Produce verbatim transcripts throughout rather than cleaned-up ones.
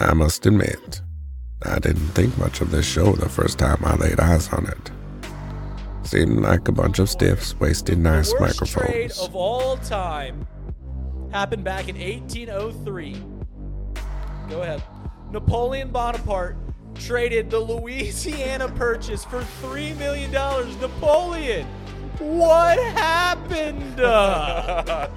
I must admit, I didn't think much of this show the first time I laid eyes on it. Seemed like a bunch of stiffs wasting nice the worst microphones. Trade of all time happened back in eighteen oh three. Go ahead. Napoleon Bonaparte traded the Louisiana Purchase for three million dollars. Napoleon, what happened? Uh,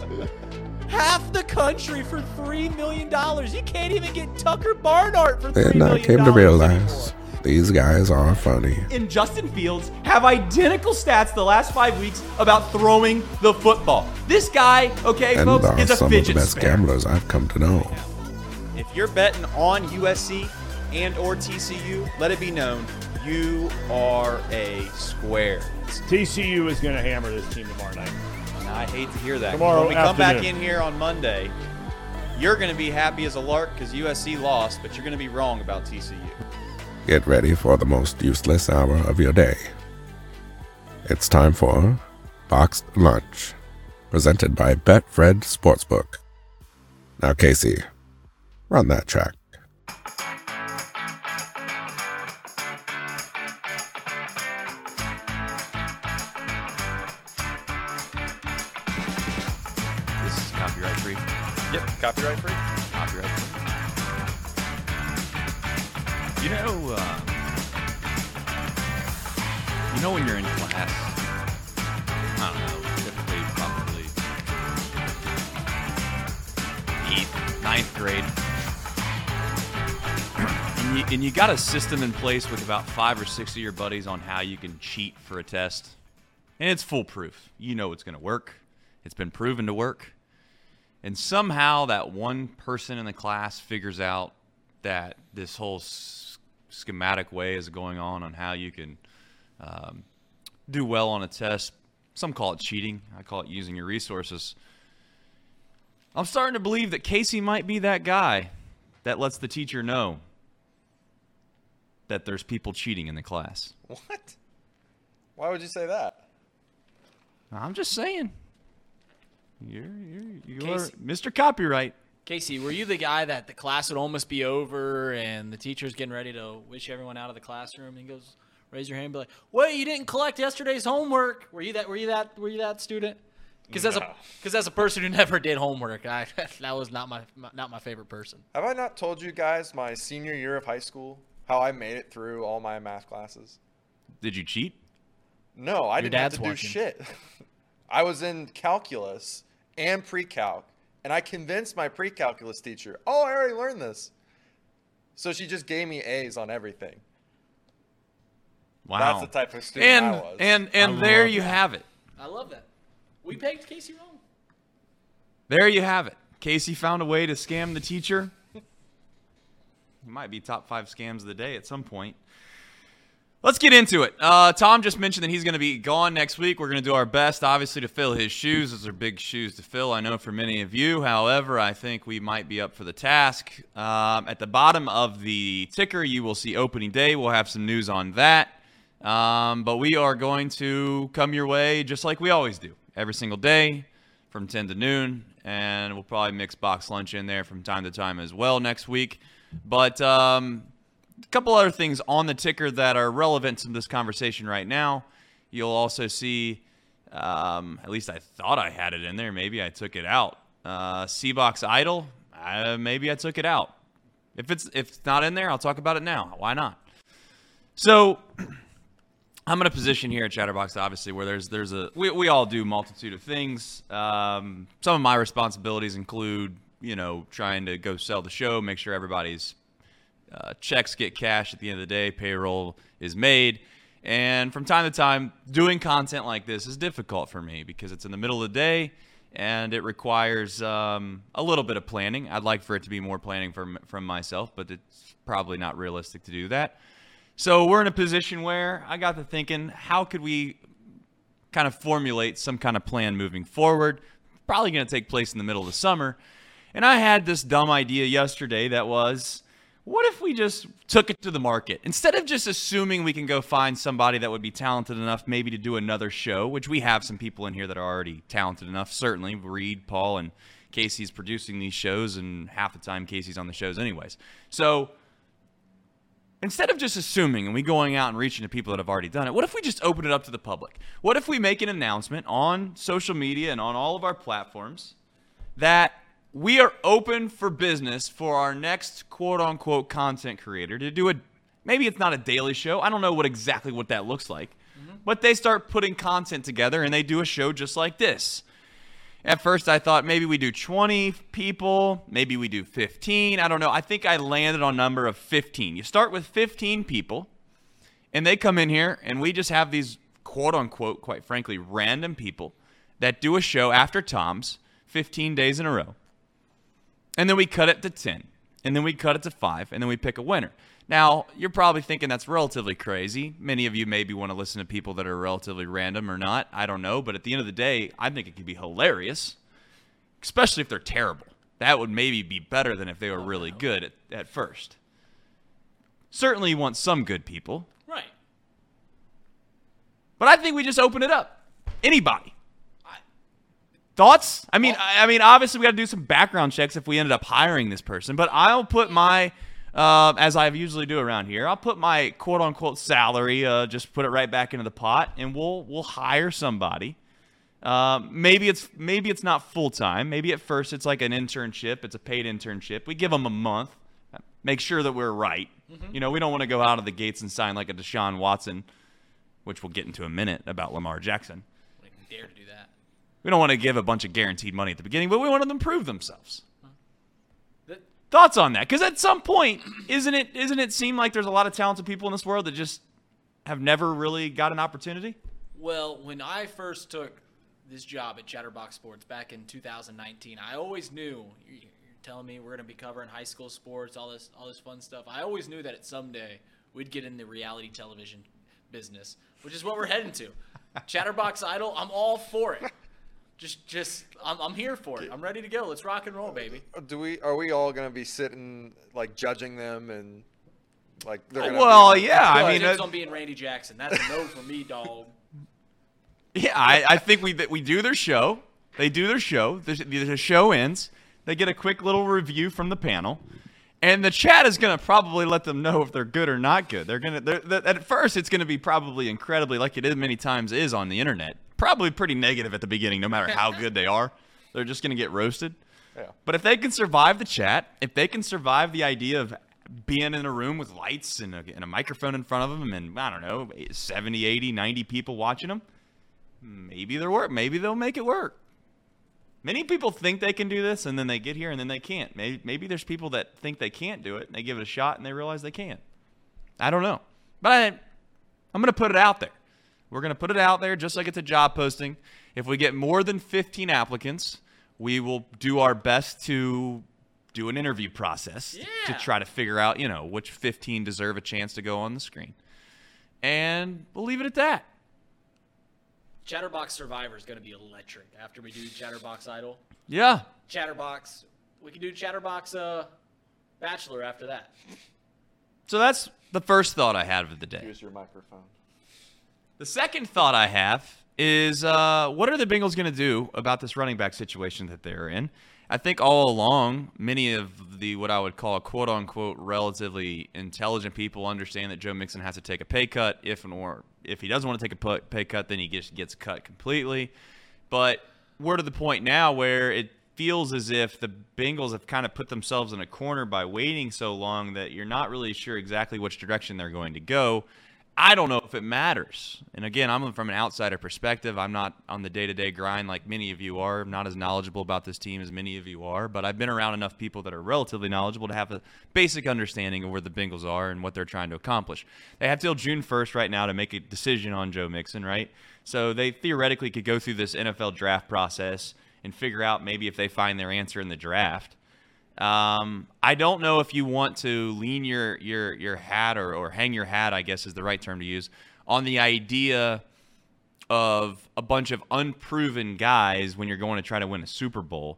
half the country for three million dollars. You can't even get Tucker Barnhart for three million dollars. Then I came to realize anymore. These guys are funny. And Justin Fields have identical stats the last five weeks about throwing the football. This guy, okay, and folks, is a fidget spinner. And some of the best spare. gamblers I've come to know. If you're betting on U S C and or T C U, let it be known, you are a square. T C U is going to hammer this team tomorrow night. And I hate to hear that. Tomorrow When we afternoon. come back in here on Monday, you're going to be happy as a lark because U S C lost, but you're going to be wrong about T C U. Get ready for the most useless hour of your day. It's time for Boxed Lunch, presented by Betfred Sportsbook. Now, Casey, run that track. This is copyright free. Yep, copyright free. Copyright free. You know, uh, you know when you're in class, I don't know, typically probably eighth, ninth grade. And you, and you got a system in place with about five or six of your buddies on how you can cheat for a test. And it's foolproof. You know it's going to work. It's been proven to work. And somehow that one person in the class figures out that this whole s- schematic way is going on on how you can um, do well on a test. Some call it cheating. I call it using your resources. I'm starting to believe that Casey might be that guy that lets the teacher know that there's people cheating in the class. What? Why would you say that? I'm just saying. You're, you're, you are Mister Copyright. Casey, were you the guy that the class would almost be over and the teacher's getting ready to wish everyone out of the classroom and he goes, raise your hand and be like, wait, you didn't collect yesterday's homework. Were you that, were you that, were you that student? Because no. as a because as a person who never did homework, I, that was not my, my not my favorite person. Have I not told you guys my senior year of high school, how I made it through all my math classes? Did you cheat? No, I Your didn't have to watching. do shit. I was in calculus and pre-calc, and I convinced my pre-calculus teacher, oh, I already learned this. So she just gave me A's on everything. Wow. That's the type of student and, I was. And, and I there you that. have it. I love that. We pegged Casey wrong. There you have it. Casey found a way to scam the teacher. It might be top five scams of the day at some point. Let's get into it. Uh, Tom just mentioned that he's going to be gone next week. We're going to do our best, obviously, to fill his shoes. Those are big shoes to fill, I know, for many of you. However, I think we might be up for the task. Um, at the bottom of the ticker, you will see opening day. We'll have some news on that. Um, but we are going to come your way just like we always do, every single day from ten to noon. And we'll probably mix Box Lunch in there from time to time as well next week. But um, a couple other things on the ticker that are relevant to this conversation right now. You'll also see, um, at least I thought I had it in there. Maybe I took it out. Uh, Chatterbox Idol, uh, maybe I took it out. If it's if it's not in there, I'll talk about it now. Why not? So I'm in a position here at Chatterbox, obviously, where there's there's a we we all do multitude of things. Um, some of my responsibilities include, you know, trying to go sell the show, make sure everybody's uh, checks get cashed at the end of the day, payroll is made. And from time to time, doing content like this is difficult for me because it's in the middle of the day and it requires um, a little bit of planning. I'd like for it to be more planning from, from myself, but it's probably not realistic to do that. So we're in a position where I got to thinking, how could we kind of formulate some kind of plan moving forward? Probably going to take place in the middle of the summer. And I had this dumb idea yesterday that was, what if we just took it to the market? Instead of just assuming we can go find somebody that would be talented enough maybe to do another show, which we have some people in here that are already talented enough, certainly, Reed, Paul, and Casey's producing these shows, and half the time Casey's on the shows anyways. So instead of just assuming and we going out and reaching to people that have already done it, what if we just open it up to the public? What if we make an announcement on social media and on all of our platforms that we are open for business for our next quote-unquote content creator to do a, maybe it's not a daily show. I don't know what exactly what that looks like. Mm-hmm. But they start putting content together and they do a show just like this. At first, I thought maybe we do twenty people, maybe we do fifteen. I don't know. I think I landed on number of fifteen. You start with fifteen people, and they come in here, and we just have these quote-unquote, quite frankly, random people that do a show after Tom's fifteen days in a row. And then we cut it to ten, and then we cut it to five, and then we pick a winner. Now, you're probably thinking that's relatively crazy. Many of you maybe want to listen to people that are relatively random or not. I don't know. But at the end of the day, I think it could be hilarious, especially if they're terrible. That would maybe be better than if they were really good at, at first. Certainly you want some good people. Right. But I think we just open it up. Anybody. Thoughts? I mean, I, I mean, obviously we got to do some background checks if we ended up hiring this person. But I'll put my... Uh, as I usually do around here, I'll put my quote-unquote salary, uh, just put it right back into the pot, and we'll we'll hire somebody. Uh, maybe it's maybe it's not full-time. Maybe at first it's like an internship. It's a paid internship. We give them a month. Make sure that we're right. Mm-hmm. You know, we don't want to go out of the gates and sign like a Deshaun Watson, which we'll get into in a minute about Lamar Jackson. I wouldn't dare to do that. We don't want to give a bunch of guaranteed money at the beginning, but we want them to prove themselves. Thoughts on that? Because at some point, isn't it, isn't it seem like there's a lot of talented people in this world that just have never really got an opportunity? Well, when I first took this job at Chatterbox Sports back in two thousand nineteen, I always knew, you're telling me we're going to be covering high school sports, all this, all this fun stuff. I always knew that at someday we'd get in the reality television business, which is what we're heading to. Chatterbox Idol, I'm all for it. Just, just, I'm, I'm here for it. I'm ready to go. Let's rock and roll, baby. Do we? Are we all gonna be sitting like judging them and like? They're gonna well, be, yeah. Well, I mean, it's on being Randy Jackson. That's a no for me, dog. Yeah, I, I think we we do their show. They do their show. The, the show ends. They get a quick little review from the panel, and the chat is gonna probably let them know if they're good or not good. They're gonna. They're, they're, at first, it's gonna be probably incredibly, like it is many times is on the internet. Probably pretty negative at the beginning, no matter how good they are. They're just going to get roasted. Yeah. But if they can survive the chat, if they can survive the idea of being in a room with lights and a, and a microphone in front of them and, I don't know, seventy, eighty, ninety people watching them, maybe they're work. Maybe they'll make it work. Many people think they can do this, and then they get here, and then they can't. Maybe, maybe there's people that think they can't do it, and they give it a shot, and they realize they can. I don't know. But I, I'm going to put it out there. We're going to put it out there just like it's a job posting. If we get more than fifteen applicants, we will do our best to do an interview process yeah. to try to figure out, you know, which fifteen deserve a chance to go on the screen. And we'll leave it at that. Chatterbox Survivor is going to be electric after we do Chatterbox Idol. Yeah. Chatterbox. We can do Chatterbox uh, Bachelor after that. So that's the first thought I had of the day. Use your microphone. The second thought I have is, uh, what are the Bengals going to do about this running back situation that they're in? I think all along, many of the what I would call quote-unquote relatively intelligent people understand that Joe Mixon has to take a pay cut. If and or if he doesn't want to take a pay cut, then he just gets cut completely. But we're to the point now where it feels as if the Bengals have kind of put themselves in a corner by waiting so long that you're not really sure exactly which direction they're going to go. I don't know if it matters. And again, I'm from an outsider perspective. I'm not on the day-to-day grind like many of you are. I'm not as knowledgeable about this team as many of you are. But I've been around enough people that are relatively knowledgeable to have a basic understanding of where the Bengals are and what they're trying to accomplish. They have till June first right now to make a decision on Joe Mixon, right? So they theoretically could go through this N F L draft process and figure out maybe if they find their answer in the draft. Um, I don't know if you want to lean your your your hat or, or hang your hat, I guess is the right term to use, on the idea of a bunch of unproven guys when you're going to try to win a Super Bowl.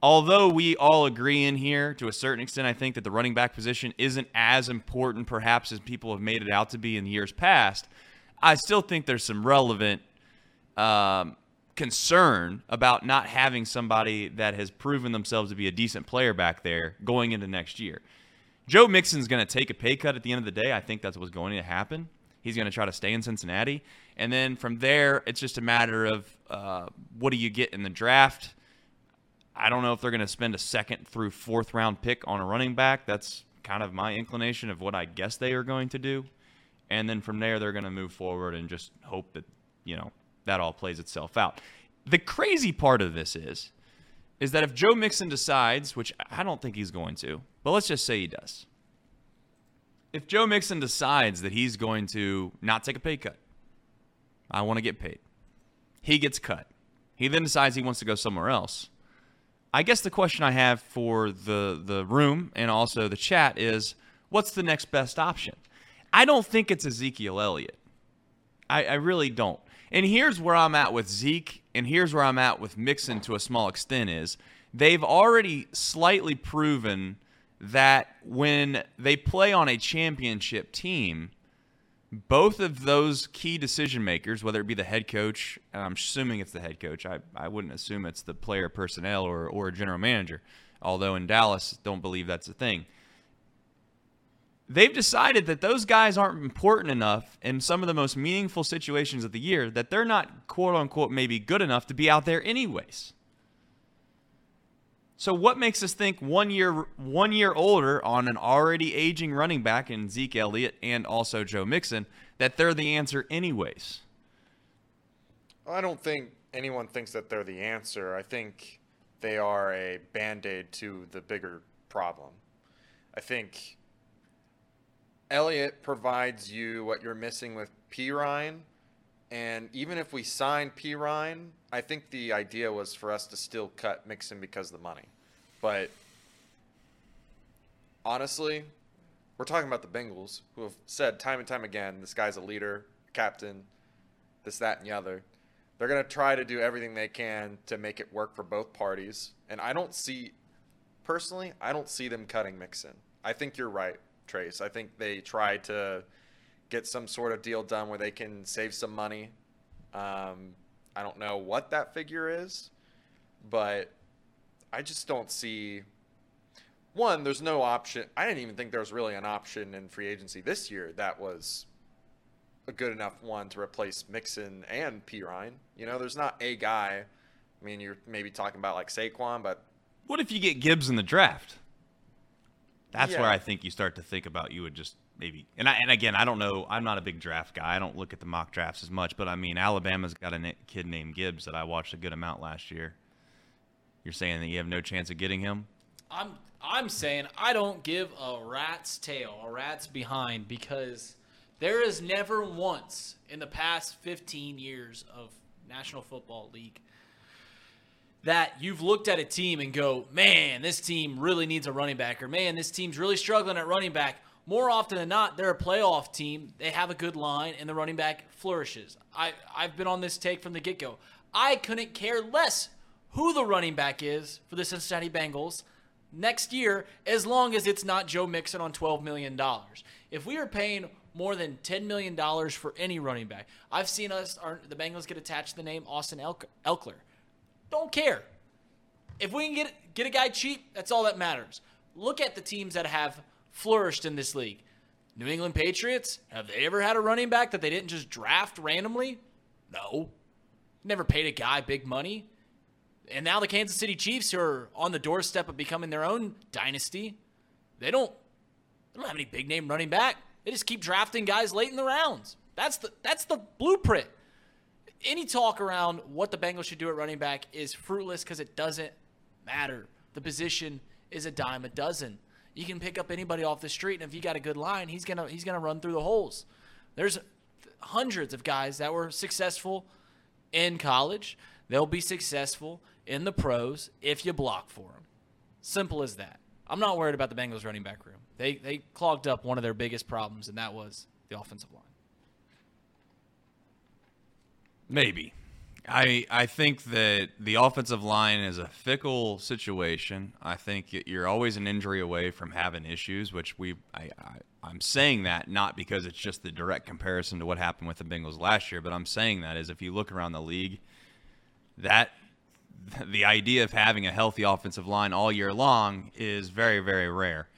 Although we all agree in here, to a certain extent, I think that the running back position isn't as important perhaps as people have made it out to be in years past, I still think there's some relevant um, concern about not having somebody that has proven themselves to be a decent player back there going into next year. Joe Mixon's going to take a pay cut at the end of the day. I think that's what's going to happen. He's going to try to stay in Cincinnati. And then from there, it's just a matter of uh, what do you get in the draft? I don't know if they're going to spend a second through fourth round pick on a running back. That's kind of my inclination of what I guess they are going to do. And then from there, they're going to move forward and just hope that, you know, that all plays itself out. The crazy part of this is, is that if Joe Mixon decides, which I don't think he's going to, but let's just say he does. If Joe Mixon decides that he's going to not take a pay cut, I want to get paid. He gets cut. He then decides he wants to go somewhere else. I guess the question I have for the, the room and also the chat is, what's the next best option? I don't think it's Ezekiel Elliott. I, I really don't. And here's where I'm at with Zeke, and here's where I'm at with Mixon to a small extent is, they've already slightly proven that when they play on a championship team, both of those key decision makers, whether it be the head coach, I'm assuming it's the head coach. I, I wouldn't assume it's the player personnel or, or a general manager, although in Dallas, don't believe that's a thing. They've decided that those guys aren't important enough in some of the most meaningful situations of the year that they're not, quote-unquote, maybe good enough to be out there anyways. So what makes us think one year one year older on an already aging running back in Zeke Elliott and also Joe Mixon that they're the answer anyways? I don't think anyone thinks that they're the answer. I think they are a Band-Aid to the bigger problem. I think Elliott provides you what you're missing with Pirine, and even if we sign Pirine, I think the idea was for us to still cut Mixon because of the money. But honestly, we're talking about the Bengals, who have said time and time again, this guy's a leader, a captain, this, that, and the other. They're going to try to do everything they can to make it work for both parties. And I don't see, personally, I don't see them cutting Mixon. I think you're right, Trace. I think they try to get some sort of deal done where they can save some money. Um, I don't know what that figure is, but I just don't see – one, there's no option. I didn't even think there was really an option in free agency this year that was a good enough one to replace Mixon and Pirine. You know, there's not a guy. I mean, you're maybe talking about like Saquon, but – what if you get Gibbs in the draft? That's yeah. where I think you start to think about you would just – Maybe. And, I, and again, I don't know. I'm not a big draft guy. I don't look at the mock drafts as much. But, I mean, Alabama's got a na- kid named Gibbs that I watched a good amount last year. You're saying that you have no chance of getting him? I'm I'm saying I don't give a rat's tail, a rat's behind, because there is never once in the past fifteen years of National Football League that you've looked at a team and go, man, this team really needs a running back, or, man, this team's really struggling at running back. More often than not, they're a playoff team. They have a good line, and the running back flourishes. I, I've been on this take from the get-go. I couldn't care less who the running back is for the Cincinnati Bengals next year as long as it's not Joe Mixon on twelve million dollars. If we are paying more than ten million dollars for any running back, I've seen us our, the Bengals get attached to the name Austin Eckler. Don't care. If we can get, get a guy cheap, that's all that matters. Look at the teams that have flourished in this league. New England Patriots, have they ever had a running back that they didn't just draft randomly? No. Never paid a guy big money. And now the Kansas City Chiefs, who are on the doorstep of becoming their own dynasty, they don't, they don't have any big-name running back. They just keep drafting guys late in the rounds. That's the that's the blueprint. Any talk around what the Bengals should do at running back is fruitless because it doesn't matter. The position is a dime a dozen. You can pick up anybody off the street, and if you got a good line, he's gonna he's gonna run through the holes. There's hundreds of guys that were successful in college. They'll be successful in the pros if you block for them. Simple as that. I'm not worried about the Bengals running back room. They they clogged up one of their biggest problems, and that was the offensive line. Maybe. I, I think that the offensive line is a fickle situation. I think you're always an injury away from having issues, which we I, I, I'm saying that not because it's just the direct comparison to what happened with the Bengals last year, but I'm saying that is if you look around the league, that the idea of having a healthy offensive line all year long is very, very rare.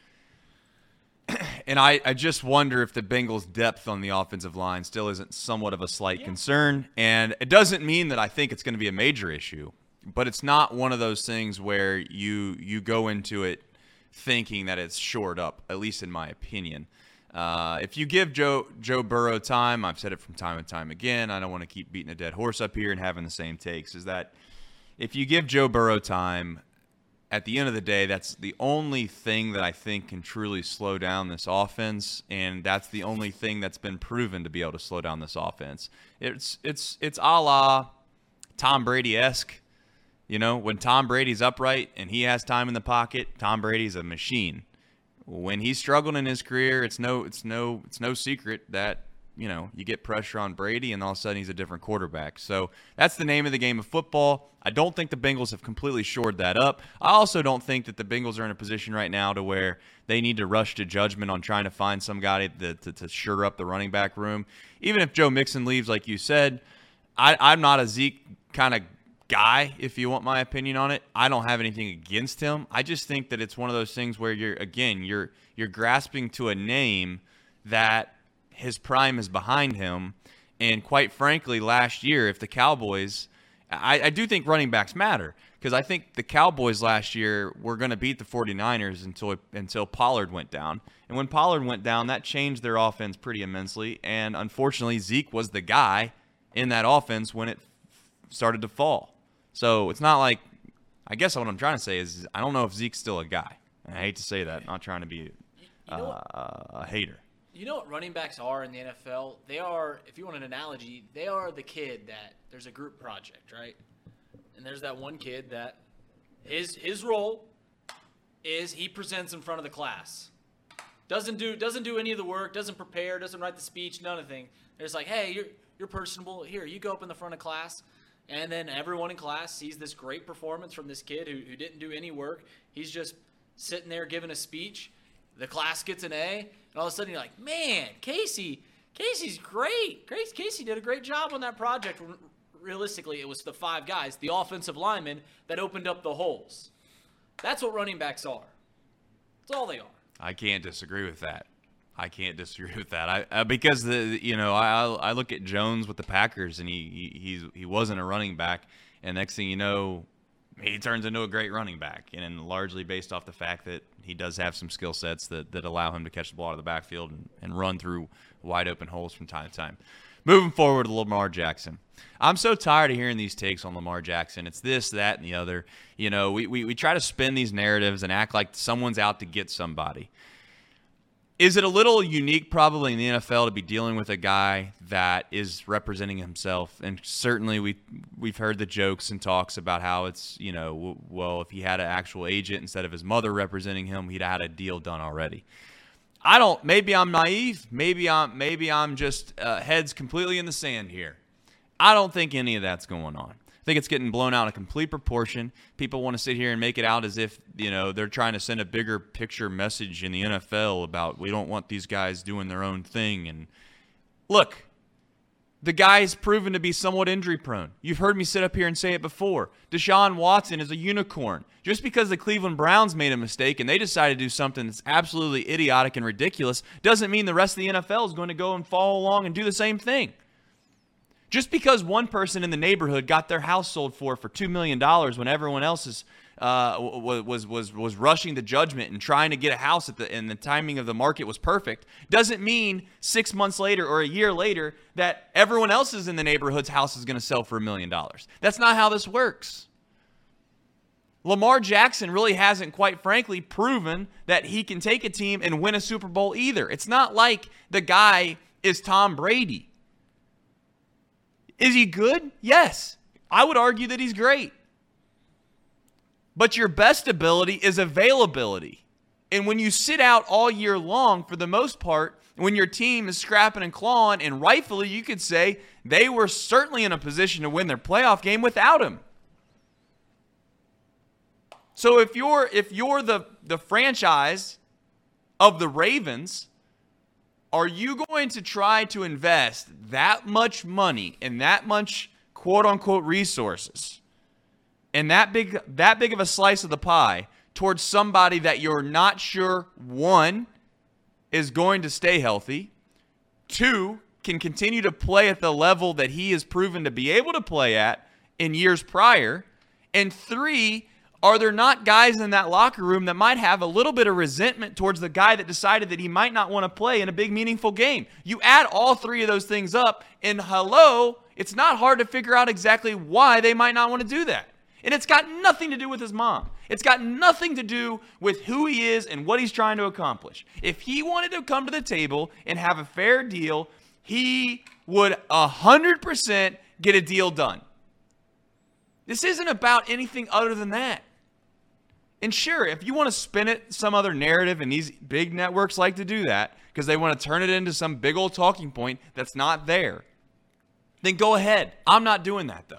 And I, I just wonder if the Bengals' depth on the offensive line still isn't somewhat of a slight yeah. concern. And it doesn't mean that I think it's going to be a major issue, but it's not one of those things where you you go into it thinking that it's shored up, at least in my opinion. Uh, if you give Joe Joe Burrow time, I've said it from time and time again, I don't want to keep beating a dead horse up here and having the same takes, is that if you give Joe Burrow time, at the end of the day, that's the only thing that I think can truly slow down this offense, and that's the only thing that's been proven to be able to slow down this offense. It's it's it's a la Tom Brady-esque. You know, when Tom Brady's upright and he has time in the pocket, Tom Brady's a machine. When he's struggling in his career, it's no it's no it's no secret that, you know, you get pressure on Brady and all of a sudden he's a different quarterback. So that's the name of the game of football. I don't think the Bengals have completely shored that up. I also don't think that the Bengals are in a position right now to where they need to rush to judgment on trying to find some guy to, to, to shore up the running back room. Even if Joe Mixon leaves, like you said, I, I'm not a Zeke kind of guy, if you want my opinion on it. I don't have anything against him. I just think that it's one of those things where you're, again, you're you're grasping to a name that his prime is behind him. And quite frankly, last year, if the Cowboys, I, I do think running backs matter, because I think the Cowboys last year were going to beat the 49ers until until Pollard went down. And when Pollard went down, that changed their offense pretty immensely. And unfortunately, Zeke was the guy in that offense when it started to fall. So it's not like, I guess what I'm trying to say is, I don't know if Zeke's still a guy. And I hate to say that, I'm not trying to be uh, you know a hater. You know what running backs are in the N F L? They are, if you want an analogy, they are the kid that there's a group project, right? And there's that one kid that his his role is he presents in front of the class. Doesn't do doesn't do any of the work, doesn't prepare, doesn't write the speech, none of the thing. They're just like, hey, you're you're personable. Here, you go up in the front of class. And then everyone in class sees this great performance from this kid who, who didn't do any work. He's just sitting there giving a speech. The class gets an A. And all of a sudden, you're like, man, Casey, Casey's great. Casey did a great job on that project. Realistically, it was the five guys, the offensive linemen, that opened up the holes. That's what running backs are. That's all they are. I can't disagree with that. I can't disagree with that. I, I because the you know I I look at Jones with the Packers, and he he he's, he wasn't a running back, and next thing you know, he turns into a great running back, and largely based off the fact that he does have some skill sets that, that allow him to catch the ball out of the backfield and, and run through wide open holes from time to time. Moving forward to Lamar Jackson. I'm so tired of hearing these takes on Lamar Jackson. It's this, that, and the other. You know, we, we, we try to spin these narratives and act like someone's out to get somebody. Is it a little unique probably in the N F L to be dealing with a guy that is representing himself? And certainly we, we've heard the jokes and talks about how it's, you know, well, if he had an actual agent instead of his mother representing him, he'd had a deal done already. I don't, maybe I'm naive. Maybe I'm, maybe I'm just uh, heads completely in the sand here. I don't think any of that's going on. I think it's getting blown out of complete proportion. People want to sit here and make it out as if, you know, they're trying to send a bigger picture message in the N F L about we don't want these guys doing their own thing. And look, the guy is proven to be somewhat injury prone. You've heard me sit up here and say it before. Deshaun Watson is a unicorn. Just because the Cleveland Browns made a mistake and they decided to do something that's absolutely idiotic and ridiculous doesn't mean the rest of the N F L is going to go and follow along and do the same thing. Just because one person in the neighborhood got their house sold for for two million dollars when everyone else is, uh, was was was rushing to judgment and trying to get a house at the and the timing of the market was perfect, doesn't mean six months later or a year later that everyone else's in the neighborhood's house is going to sell for a million dollars. That's not how this works. Lamar Jackson really hasn't, quite frankly, proven that he can take a team and win a Super Bowl either. It's not like the guy is Tom Brady. Is he good? Yes. I would argue that he's great. But your best ability is availability. And when you sit out all year long, for the most part, when your team is scrapping and clawing, and rightfully you could say they were certainly in a position to win their playoff game without him. So if you're if you're the, the franchise of the Ravens, are you going to try to invest that much money and that much quote-unquote resources and that big that big of a slice of the pie towards somebody that you're not sure, one, is going to stay healthy, two, can continue to play at the level that he has proven to be able to play at in years prior, and three, are there not guys in that locker room that might have a little bit of resentment towards the guy that decided that he might not want to play in a big, meaningful game? You add all three of those things up, and hello, it's not hard to figure out exactly why they might not want to do that. And it's got nothing to do with his mom. It's got nothing to do with who he is and what he's trying to accomplish. If he wanted to come to the table and have a fair deal, he would one hundred percent get a deal done. This isn't about anything other than that. And sure, if you want to spin it some other narrative, and these big networks like to do that because they want to turn it into some big old talking point that's not there, then go ahead. I'm not doing that, though.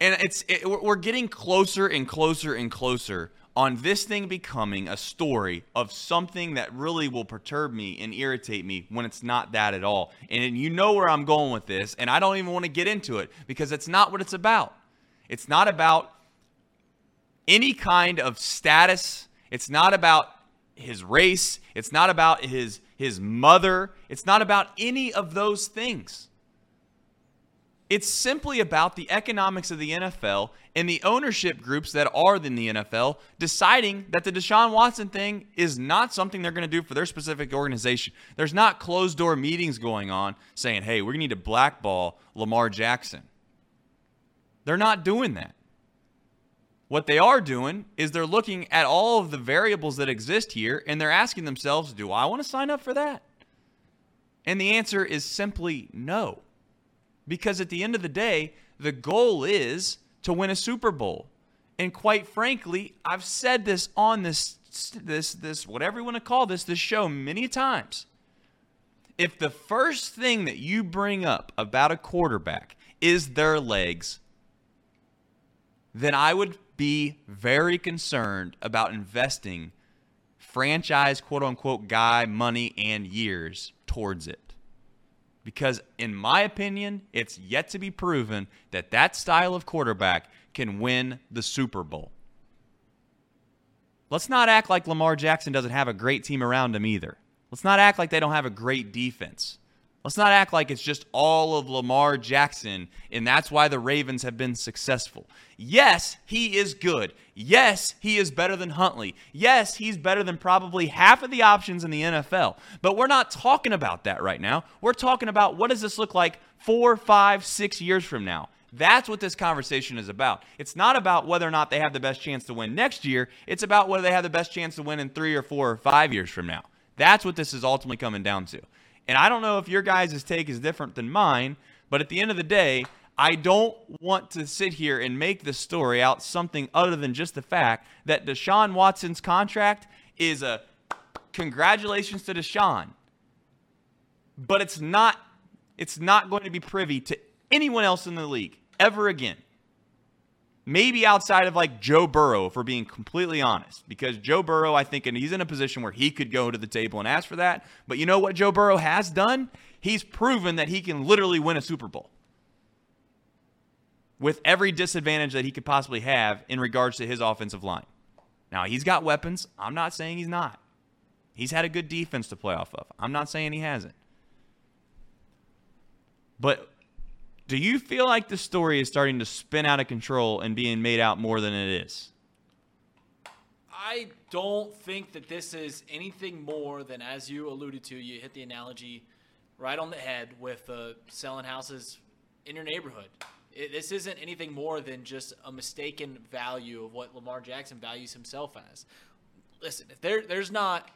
And it's it, we're getting closer and closer and closer on this thing becoming a story of something that really will perturb me and irritate me when it's not that at all. And you know where I'm going with this, and I don't even want to get into it because it's not what it's about. It's not about any kind of status. It's not about his race. It's not about his, his mother. It's not about any of those things. It's simply about the economics of the N F L and the ownership groups that are in the N F L deciding that the Deshaun Watson thing is not something they're going to do for their specific organization. There's not closed-door meetings going on saying, hey, we're going to need to blackball Lamar Jackson. They're not doing that. What they are doing is they're looking at all of the variables that exist here, and they're asking themselves, do I want to sign up for that? And the answer is simply no. Because at the end of the day, the goal is to win a Super Bowl. And quite frankly, I've said this on this, this, this, whatever you want to call this, this show many times. If the first thing that you bring up about a quarterback is their legs, then I would be very concerned about investing franchise, quote-unquote, guy, money, and years towards it. Because in my opinion, it's yet to be proven that that style of quarterback can win the Super Bowl. Let's not act like Lamar Jackson doesn't have a great team around him either. Let's not act like they don't have a great defense. Let's not act like it's just all of Lamar Jackson, and that's why the Ravens have been successful. Yes, he is good. Yes, he is better than Huntley. Yes, he's better than probably half of the options in the N F L. But we're not talking about that right now. We're talking about what does this look like four, five, six years from now. That's what this conversation is about. It's not about whether or not they have the best chance to win next year. It's about whether they have the best chance to win in three or four or five years from now. That's what this is ultimately coming down to. And I don't know if your guys' take is different than mine, but at the end of the day, I don't want to sit here and make this story out something other than just the fact that Deshaun Watson's contract is a congratulations to Deshaun. But it's not, it's not going to be privy to anyone else in the league ever again. Maybe outside of like Joe Burrow, if we're being completely honest. Because Joe Burrow, I think, and he's in a position where he could go to the table and ask for that. But you know what Joe Burrow has done? He's proven that he can literally win a Super Bowl. With every disadvantage that he could possibly have in regards to his offensive line. Now, he's got weapons. I'm not saying he's not. He's had a good defense to play off of. I'm not saying he hasn't. But do you feel like the story is starting to spin out of control and being made out more than it is? I don't think that this is anything more than, as you alluded to, you hit the analogy right on the head with uh, selling houses in your neighborhood. It, this isn't anything more than just a mistaken value of what Lamar Jackson values himself as. Listen, if there, there's not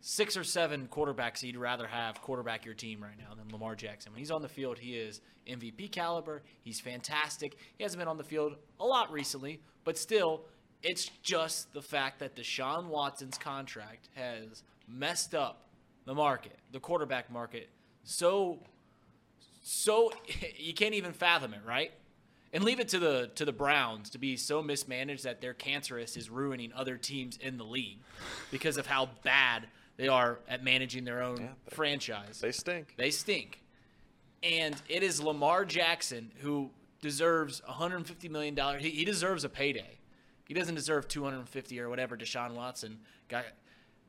six or seven quarterbacks you'd rather have quarterback your team right now than Lamar Jackson. When he's on the field, he is M V P caliber. He's fantastic. He hasn't been on the field a lot recently, but still, it's just the fact that Deshaun Watson's contract has messed up the market, the quarterback market. So, so you can't even fathom it, right? And leave it to the to the Browns to be so mismanaged that their cancerous is ruining other teams in the league because of how bad they are at managing their own yeah, they, franchise. They stink. They stink. And it is Lamar Jackson who deserves one hundred fifty million dollars. He, he deserves a payday. He doesn't deserve two hundred fifty or whatever Deshaun Watson got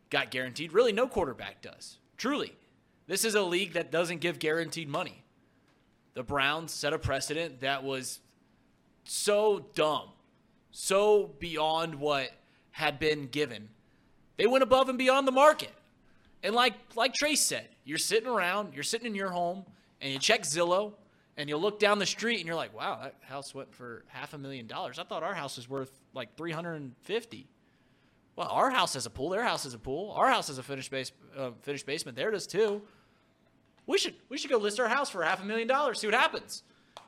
got guaranteed. Really, no quarterback does. Truly. This is a league that doesn't give guaranteed money. The Browns set a precedent that was so dumb, so beyond what had been given. They went above and beyond the market. And like like Trace said, you're sitting around, you're sitting in your home, and you check Zillow, and you look down the street, and you're like, wow, that house went for half a million dollars. I thought our house was worth like three hundred fifty. Well, our house has a pool. Their house has a pool. Our house has a finished base, uh, finished basement. There it is too. We should we should go list our house for half a million dollars. See what happens.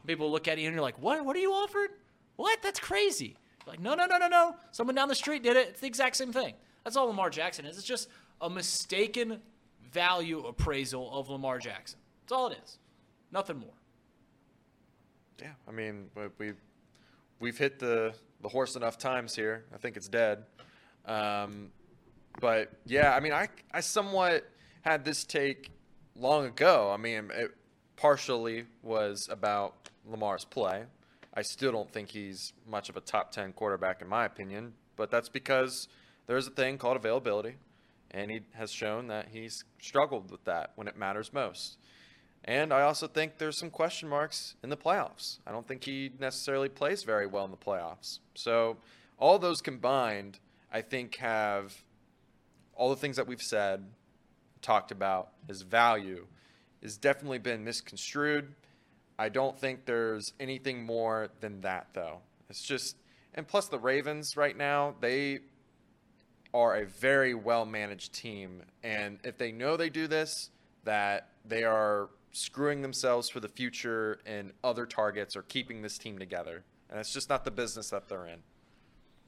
People look at you and you're like, what? What are you offered? What? That's crazy. You're like, no, no, no, no, no. Someone down the street did it. It's the exact same thing. That's all Lamar Jackson is. It's just a mistaken value appraisal of Lamar Jackson. That's all it is. Nothing more. Yeah, I mean, we've we've hit the the horse enough times here. I think it's dead. Um, but yeah, I mean, I I somewhat had this take long ago. I mean, it partially was about Lamar's play. I still don't think he's much of a top ten quarterback in my opinion, but that's because there's a thing called availability, and he has shown that he's struggled with that when it matters most. And I also think there's some question marks in the playoffs. I don't think he necessarily plays very well in the playoffs. So all those combined, I think, have all the things that we've said, talked about, his value has definitely been misconstrued. I don't think there's anything more than that, though. It's just, and plus the Ravens right now, they are a very well-managed team. And if they know they do this, that they are screwing themselves for the future and other targets are keeping this team together. And it's just not the business that they're in.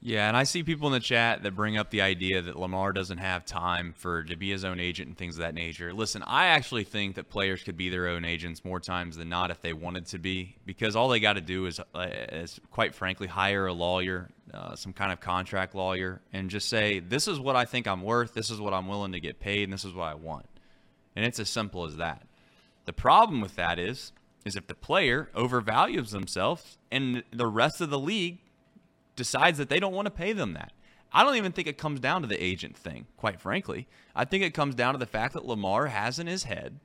Yeah, and I see people in the chat that bring up the idea that Lamar doesn't have time for to be his own agent and things of that nature. Listen, I actually think that players could be their own agents more times than not if they wanted to be, because all they got to do is, is, quite frankly, hire a lawyer, uh, some kind of contract lawyer, and just say, this is what I think I'm worth, this is what I'm willing to get paid, and this is what I want. And it's as simple as that. The problem with that is, is if the player overvalues themselves and the rest of the league decides that they don't want to pay them that. I don't even think it comes down to the agent thing, quite frankly. I think it comes down to the fact that Lamar has in his head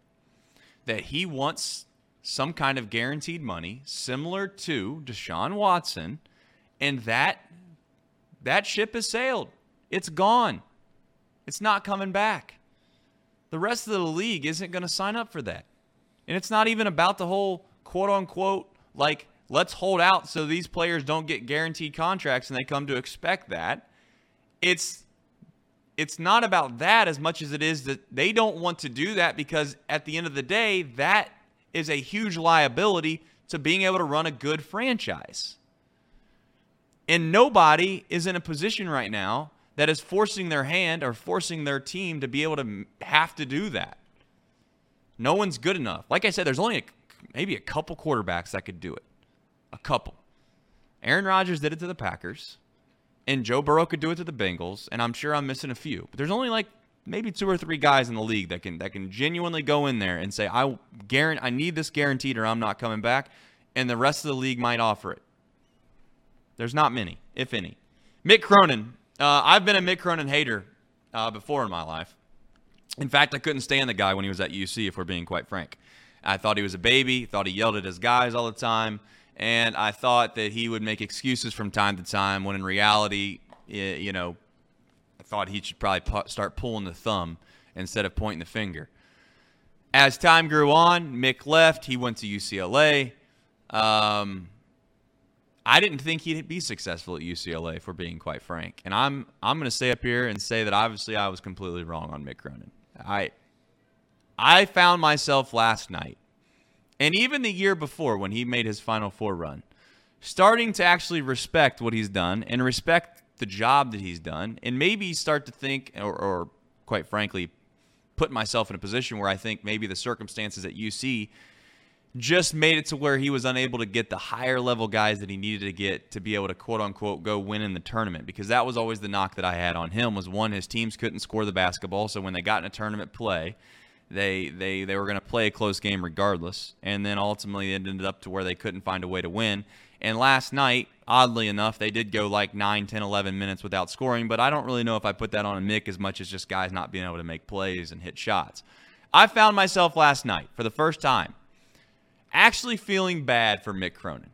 that he wants some kind of guaranteed money similar to Deshaun Watson, and that that ship has sailed. It's gone. It's not coming back. The rest of the league isn't going to sign up for that. And it's not even about the whole quote-unquote like let's hold out so these players don't get guaranteed contracts and they come to expect that. It's it's not about that as much as it is that they don't want to do that, because at the end of the day, that is a huge liability to being able to run a good franchise. And nobody is in a position right now that is forcing their hand or forcing their team to be able to have to do that. No one's good enough. Like I said, there's only a, maybe a couple quarterbacks that could do it. A couple. Aaron Rodgers did it to the Packers, and Joe Burrow could do it to the Bengals, and I'm sure I'm missing a few. But there's only like maybe two or three guys in the league that can that can genuinely go in there and say, I guarantee I need this guaranteed or I'm not coming back, and the rest of the league might offer it. There's not many, if any. Mick Cronin. Uh, I've been a Mick Cronin hater uh, before in my life. In fact, I couldn't stand the guy when he was at U C, if we're being quite frank. I thought he was a baby, thought he yelled at his guys all the time. And I thought that he would make excuses from time to time when in reality, you know, I thought he should probably start pulling the thumb instead of pointing the finger. As time grew on, Mick left. He went to U C L A. Um, I didn't think he'd be successful at U C L A, if we're being quite frank. And I'm I'm going to stay up here and say that obviously I was completely wrong on Mick Cronin. I I found myself last night, and even the year before when he made his Final Four run, starting to actually respect what he's done and respect the job that he's done, and maybe start to think, or, or quite frankly, put myself in a position where I think maybe the circumstances at U C just made it to where he was unable to get the higher level guys that he needed to get to be able to quote unquote go win in the tournament, because that was always the knock that I had on him was, one, his teams couldn't score the basketball, so when they got in a tournament play, They they they were going to play a close game regardless, and then ultimately it ended up to where they couldn't find a way to win. And last night, oddly enough, they did go like nine, ten, eleven minutes without scoring, but I don't really know if I put that on a Mick as much as just guys not being able to make plays and hit shots. I found myself last night, for the first time, actually feeling bad for Mick Cronin,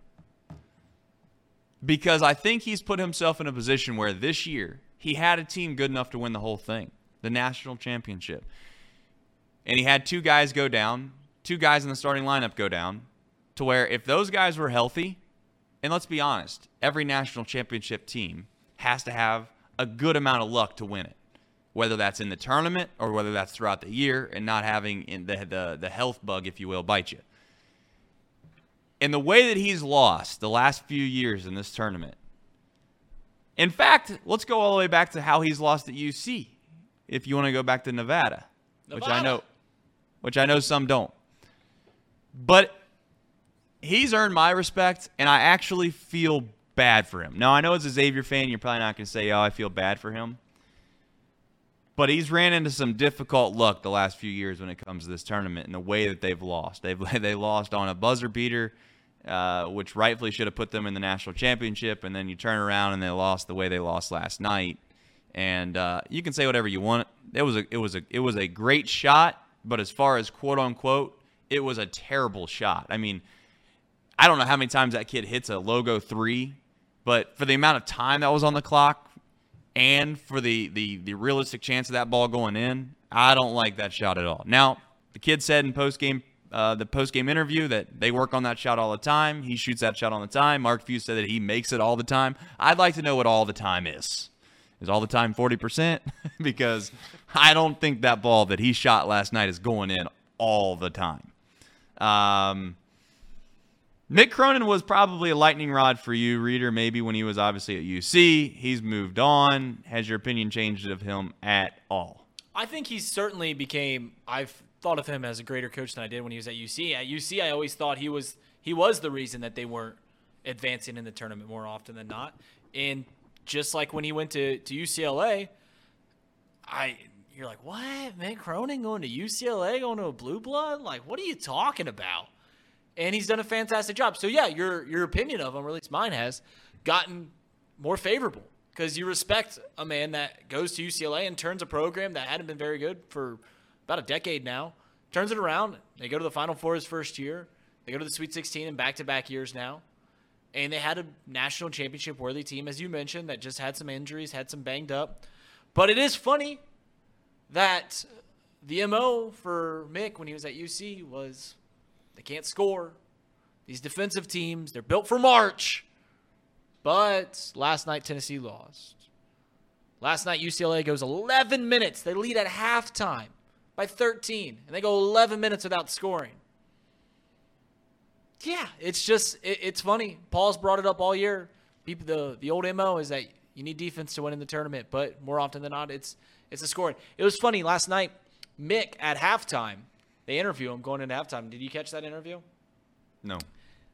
because I think he's put himself in a position where this year he had a team good enough to win the whole thing, the national championship. And he had two guys go down, two guys in the starting lineup go down, to where if those guys were healthy, and let's be honest, every national championship team has to have a good amount of luck to win it, whether that's in the tournament or whether that's throughout the year, and not having in the, the, the health bug, if you will, bite you. And the way that he's lost the last few years in this tournament, in fact, let's go all the way back to how he's lost at U C, if you want to go back to Nevada, Nevada. which I know... which I know some don't. But he's earned my respect, and I actually feel bad for him. Now, I know as a Xavier fan, you're probably not going to say, oh, I feel bad for him. But he's ran into some difficult luck the last few years when it comes to this tournament and the way that they've lost. They've, they lost on a buzzer beater, uh, which rightfully should have put them in the national championship, and then you turn around and they lost the way they lost last night. And uh, you can say whatever you want. It was a, it was a, it was a great shot. But as far as quote-unquote, it was a terrible shot. I mean, I don't know how many times that kid hits a logo three, but for the amount of time that was on the clock and for the, the, the realistic chance of that ball going in, I don't like that shot at all. Now, the kid said in post-game, uh, the post-game interview that they work on that shot all the time. He shoots that shot all the time. Mark Few said that he makes it all the time. I'd like to know what all the time is. Is all the time forty percent? Because I don't think that ball that he shot last night is going in all the time. Um, Mick Cronin was probably a lightning rod for you, Reader, maybe when he was obviously at U C. He's moved on. Has your opinion changed of him at all? I think he certainly became, I've thought of him as a greater coach than I did when he was at U C. At U C, I always thought he was he was the reason that they weren't advancing in the tournament more often than not. And just like when he went to, to U C L A, I you're like, what? Man, Cronin going to U C L A, going to a blue blood? Like, what are you talking about? And he's done a fantastic job. So, yeah, your your opinion of him, or at least mine has, gotten more favorable because you respect a man that goes to U C L A and turns a program that hadn't been very good for about a decade now, turns it around. They go to the Final Four his first year. They go to the Sweet sixteen in back-to-back years now. And they had a national championship-worthy team, as you mentioned, that just had some injuries, had some banged up. But it is funny that the M O for Mick when he was at U C was they can't score. These defensive teams, they're built for March. But last night, Tennessee lost. Last night, U C L A goes eleven minutes. They lead at halftime by thirteen, and they go eleven minutes without scoring. Yeah, it's just it, it's funny. Paul's brought it up all year. People, the the old M O is that you need defense to win in the tournament, but more often than not, it's it's a scoring. It was funny last night. Mick at halftime, they interview him going into halftime. Did you catch that interview? No.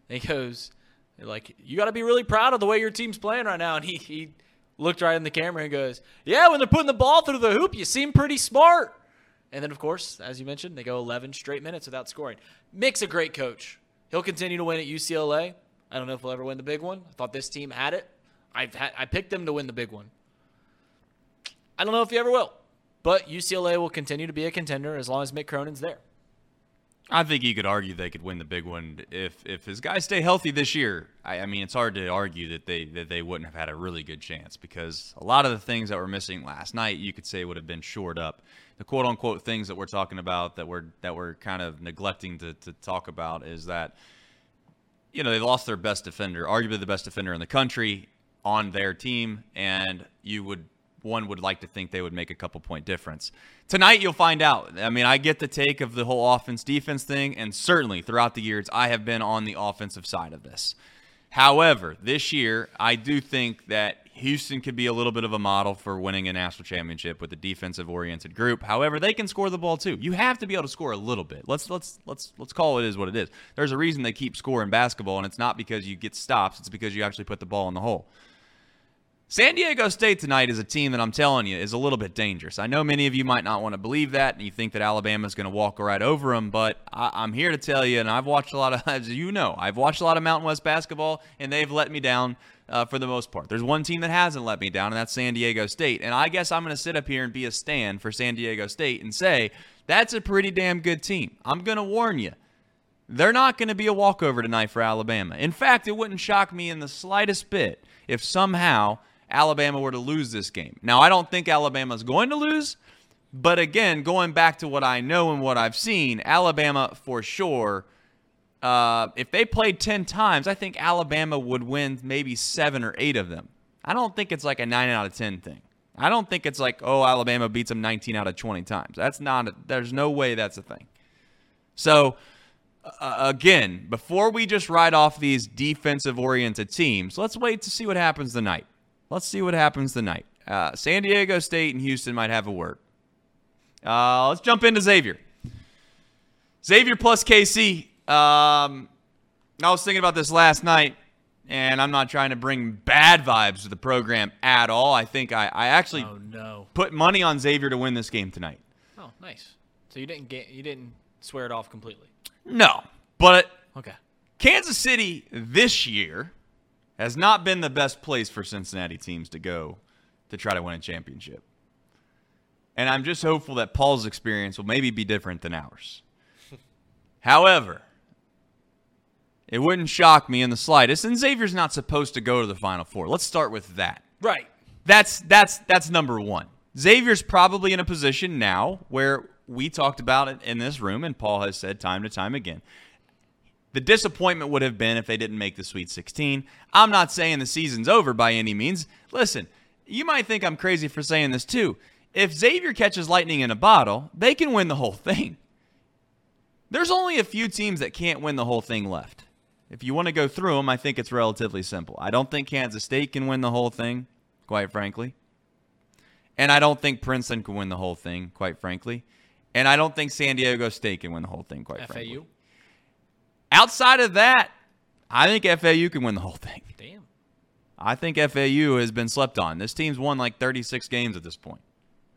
He goes, they're like, you got to be really proud of the way your team's playing right now. And he he looked right in the camera and goes, yeah, when they're putting the ball through the hoop, you seem pretty smart. And then of course, as you mentioned, they go eleven straight minutes without scoring. Mick's a great coach. He'll continue to win at U C L A. I don't know if he'll ever win the big one. I thought this team had it. I've had, I picked them to win the big one. I don't know if he ever will. But U C L A will continue to be a contender as long as Mick Cronin's there. I think you could argue they could win the big one if if his guys stay healthy this year. I, I mean, it's hard to argue that they that they wouldn't have had a really good chance because a lot of the things that were missing last night, you could say would have been shored up. The quote unquote things that we're talking about that we're that we're kind of neglecting to to talk about is that, you know, they lost their best defender, arguably the best defender in the country, on their team, and you would. One would like to think they would make a couple point difference. Tonight, you'll find out. I mean, I get the take of the whole offense-defense thing, and certainly throughout the years, I have been on the offensive side of this. However, this year, I do think that Houston could be a little bit of a model for winning a national championship with a defensive-oriented group. However, they can score the ball too. You have to be able to score a little bit. Let's let's let's let's call it is what it is. There's a reason they keep scoring basketball, and it's not because you get stops. It's because you actually put the ball in the hole. San Diego State tonight is a team that I'm telling you is a little bit dangerous. I know many of you might not want to believe that, and you think that Alabama is going to walk right over them, but I, I'm here to tell you, and I've watched a lot of, as you know, I've watched a lot of Mountain West basketball, and they've let me down uh, for the most part. There's one team that hasn't let me down, and that's San Diego State, and I guess I'm going to sit up here and be a stand for San Diego State and say, that's a pretty damn good team. I'm going to warn you. They're not going to be a walkover tonight for Alabama. In fact, it wouldn't shock me in the slightest bit if somehow Alabama were to lose this game. Now, I don't think Alabama's going to lose, but again, going back to what I know and what I've seen, Alabama for sure, uh, if they played ten times, I think Alabama would win maybe seven or eight of them. I don't think it's like a nine out of ten thing. I don't think it's like, oh, Alabama beats them nineteen out of twenty times. That's not, a, there's no way that's a thing. So, Uh, again, before we just write off these defensive-oriented teams, let's wait to see what happens tonight. Let's see what happens tonight. Uh, San Diego State and Houston might have a word. Uh, let's jump into Xavier. Xavier plus Casey. Um, I was thinking about this last night, and I'm not trying to bring bad vibes to the program at all. I think I, I actually oh, no. put money on Xavier to win this game tonight. Oh, nice. So you didn't get, you didn't swear it off completely. No, but okay. Kansas City this year has not been the best place for Cincinnati teams to go to try to win a championship. And I'm just hopeful that Paul's experience will maybe be different than ours. However, it wouldn't shock me in the slightest. And Xavier's not supposed to go to the Final Four. Let's start with that. Right. That's that's that's number one. Xavier's probably in a position now where we talked about it in this room, and Paul has said time to time again, the disappointment would have been if they didn't make the Sweet sixteen. I'm not saying the season's over by any means. Listen, you might think I'm crazy for saying this too. If Xavier catches lightning in a bottle, they can win the whole thing. There's only a few teams that can't win the whole thing left. If you want to go through them, I think it's relatively simple. I don't think Kansas State can win the whole thing, quite frankly. And I don't think Princeton can win the whole thing, quite frankly. And I don't think San Diego State can win the whole thing, quite F A U. Frankly. Outside of that, I think F A U can win the whole thing. Damn. I think F A U has been slept on. This team's won like thirty-six games at this point,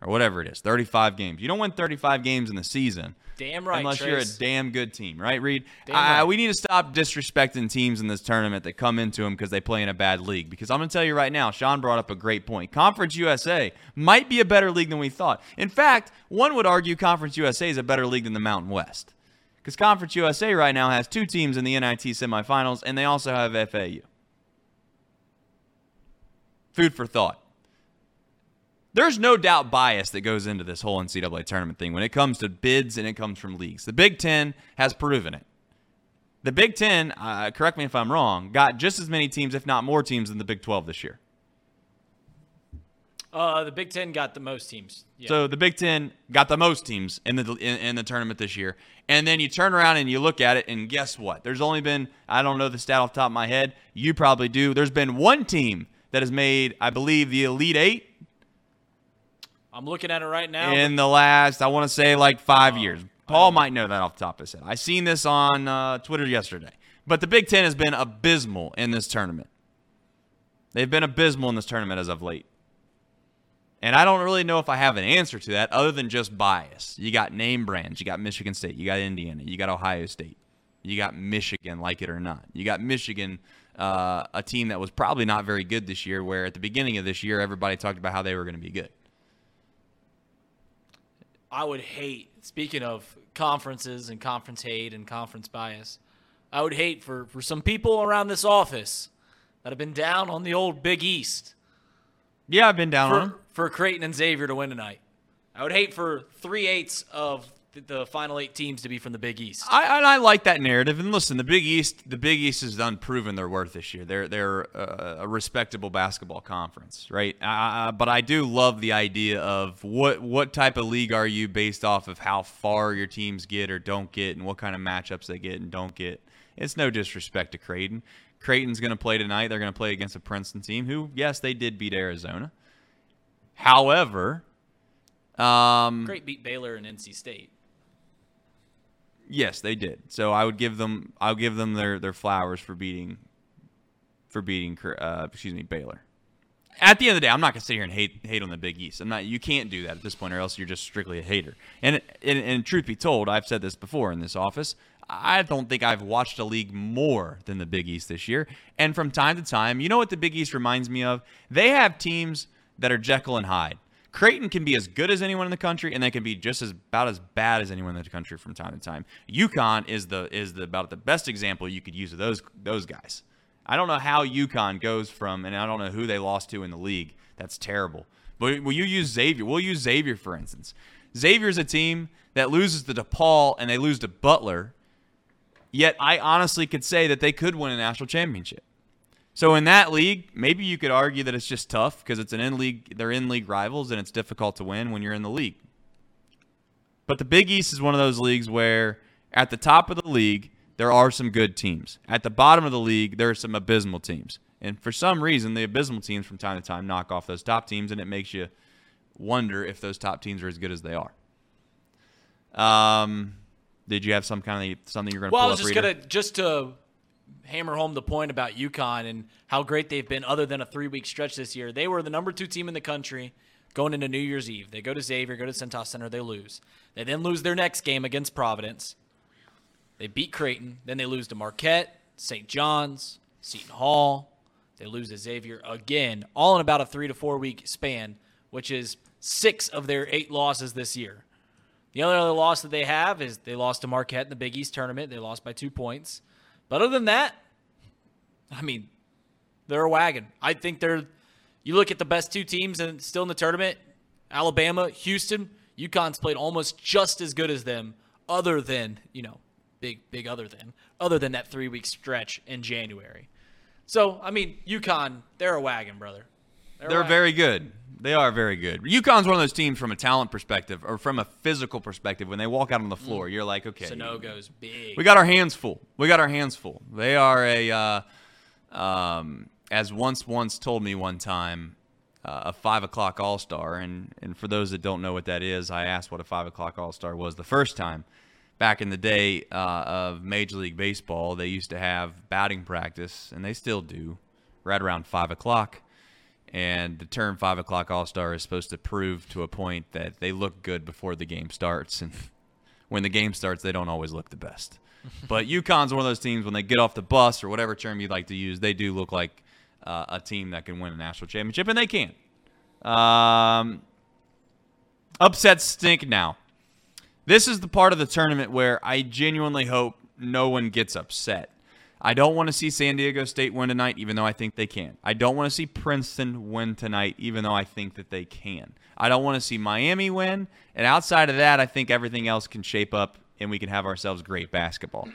or whatever it is, thirty-five games. You don't win thirty-five games in the season. Damn right, unless Trace. You're a damn good team, right, Reed? Uh, right. We need to stop disrespecting teams in this tournament that come into them because they play in a bad league. Because I'm going to tell you right now, Sean brought up a great point. Conference U S A might be a better league than we thought. In fact, one would argue Conference U S A is a better league than the Mountain West. Because Conference U S A right now has two teams in the N I T semifinals, and they also have F A U. Food for thought. There's no doubt bias that goes into this whole N C double A tournament thing when it comes to bids and it comes from leagues. The Big Ten has proven it. The Big Ten, uh, correct me if I'm wrong, got just as many teams, if not more teams, than the Big twelve this year. Uh, the Big Ten got the most teams. Yeah. So the Big Ten got the most teams in the in, in the tournament this year. And then you turn around and you look at it, and guess what? There's only been, I don't know the stat off the top of my head. You probably do. There's been one team that has made, I believe, the Elite Eight. I'm looking at it right now. In the last, I want to say, like five uh, years. Paul might know that off the top of his head. I seen this on uh, Twitter yesterday. But the Big Ten has been abysmal in this tournament. They've been abysmal in this tournament as of late. And I don't really know if I have an answer to that other than just bias. You got name brands. You got Michigan State. You got Indiana. You got Ohio State. You got Michigan, like it or not. You got Michigan, uh, a team that was probably not very good this year, where at the beginning of this year, everybody talked about how they were going to be good. I would hate, speaking of conferences and conference hate and conference bias, I would hate for, for some people around this office that have been down on the old Big East. Yeah, I've been down for, on them. For Creighton and Xavier to win tonight. I would hate for three-eighths of the, the final eight teams to be from the Big East. I, and I like that narrative. And listen, the Big East the Big East has done proven their worth this year. They're, they're uh, a respectable basketball conference, right? Uh, but I do love the idea of what, what type of league are you based off of how far your teams get or don't get and what kind of matchups they get and don't get. It's no disrespect to Creighton. Creighton's going to play tonight. They're going to play against a Princeton team who, yes, they did beat Arizona. However, um, great beat Baylor and N C State. Yes, they did. So I would give them, I'll give them their, their flowers for beating, for beating, uh, excuse me, Baylor. at the end of the day, I'm not going to sit here and hate hate on the Big East. I'm not. You can't do that at this point, or else you're just strictly a hater. And and, and truth be told, I've said this before in this office. I don't think I've watched a league more than the Big East this year. And from time to time, you know what the Big East reminds me of? They have teams that are Jekyll and Hyde. Creighton can be as good as anyone in the country, and they can be just as about as bad as anyone in the country from time to time. UConn is the is the about the best example you could use of those those guys. I don't know how UConn goes from, and I don't know who they lost to in the league. That's terrible. But will you use Xavier? We'll use Xavier, for instance. Xavier's a team that loses to DePaul and they lose to Butler, yet I honestly could say that they could win a national championship. So in that league, maybe you could argue that it's just tough because it's an in-league, they're in-league rivals, and it's difficult to win when you're in the league. But the Big East is one of those leagues where at the top of the league, there are some good teams. At the bottom of the league, there are some abysmal teams. And for some reason, the abysmal teams from time to time knock off those top teams, and it makes you wonder if those top teams are as good as they are. Um, did you have some kind of something you're going to pull up? Well, I was just going to just to hammer home the point about UConn and how great they've been other than a three-week stretch this year. They were the number two team in the country going into New Year's Eve. They go to Xavier, go to Cintas Center, they lose. They then lose their next game against Providence. They beat Creighton. Then they lose to Marquette, Saint John's, Seton Hall. They lose to Xavier again, all in about a three- to four-week span, which is six of their eight losses this year. The only other loss that they have is they lost to Marquette in the Big East tournament. They lost by two points. But other than that, I mean, they're a wagon. I think they're – you look at the best two teams and still in the tournament, Alabama, Houston, UConn's played almost just as good as them other than, you know, Big, big other than, other than that three-week stretch in January. So, I mean, UConn, they're a wagon, brother. They're, they're a wagon. Very good. They are very good. UConn's one of those teams from a talent perspective or from a physical perspective. When they walk out on the floor, mm. you're like, okay. Sonogo's big. We got our hands full. We got our hands full. They are a, uh, um, as once once told me one time, uh, a five o'clock All-Star. And, and for those that don't know what that is, I asked what a five o'clock All-Star was the first time. Back in the day uh, of Major League Baseball, they used to have batting practice, and they still do, right around five o'clock. And the term five o'clock All-Star is supposed to prove to a point that they look good before the game starts. And when the game starts, they don't always look the best. But UConn's one of those teams, when they get off the bus or whatever term you'd like to use, they do look like uh, a team that can win a national championship, and they can. Um, upsets stink now. This is the part of the tournament where I genuinely hope no one gets upset. I don't want to see San Diego State win tonight, even though I think they can. I don't want to see Princeton win tonight, even though I think that they can. I don't want to see Miami win. And outside of that, I think everything else can shape up and we can have ourselves great basketball.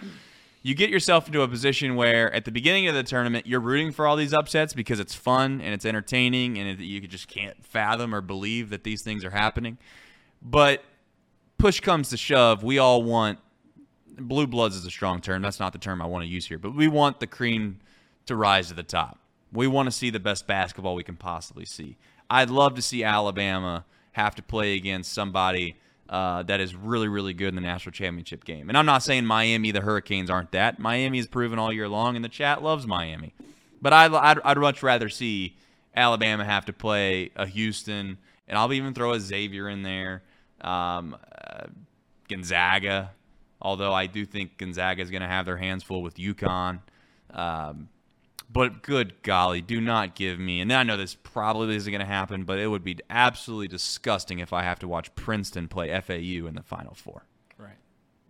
You get yourself into a position where at the beginning of the tournament, you're rooting for all these upsets because it's fun and it's entertaining and it, you just can't fathom or believe that these things are happening. But push comes to shove, we all want blue bloods is a strong term. That's not the term I want to use here, but we want the cream to rise to the top. We want to see the best basketball we can possibly see. I'd love to see Alabama have to play against somebody uh, that is really, really good in the national championship game. And I'm not saying Miami, the Hurricanes aren't that. Miami is proven all year long, and the chat loves Miami. But I'd, I'd, I'd much rather see Alabama have to play a Houston, and I'll even throw a Xavier in there. Um, uh, Gonzaga, although I do think Gonzaga is going to have their hands full with UConn. Um, but good golly, do not give me, and I know this probably isn't going to happen, but it would be absolutely disgusting if I have to watch Princeton play F A U in the Final Four. Right.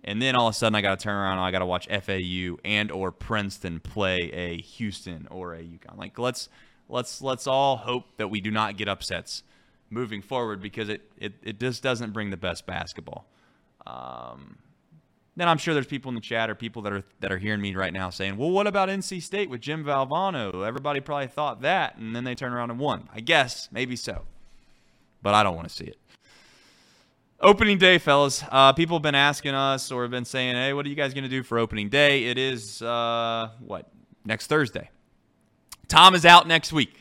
And then all of a sudden I got to turn around and I got to watch F A U and or Princeton play a Houston or a UConn. Like let's, let's, let's all hope that we do not get upsets moving forward, because it, it, it just doesn't bring the best basketball. Um, then I'm sure there's people in the chat or people that are that are hearing me right now saying, well, what about N C State with Jim Valvano? Everybody probably thought that, and then they turn around and won. I guess, maybe so. But I don't want to see it. Opening day, fellas. Uh, people have been asking us or have been saying, hey, what are you guys going to do for opening day? It is, uh, what, next Thursday. Tom is out next week.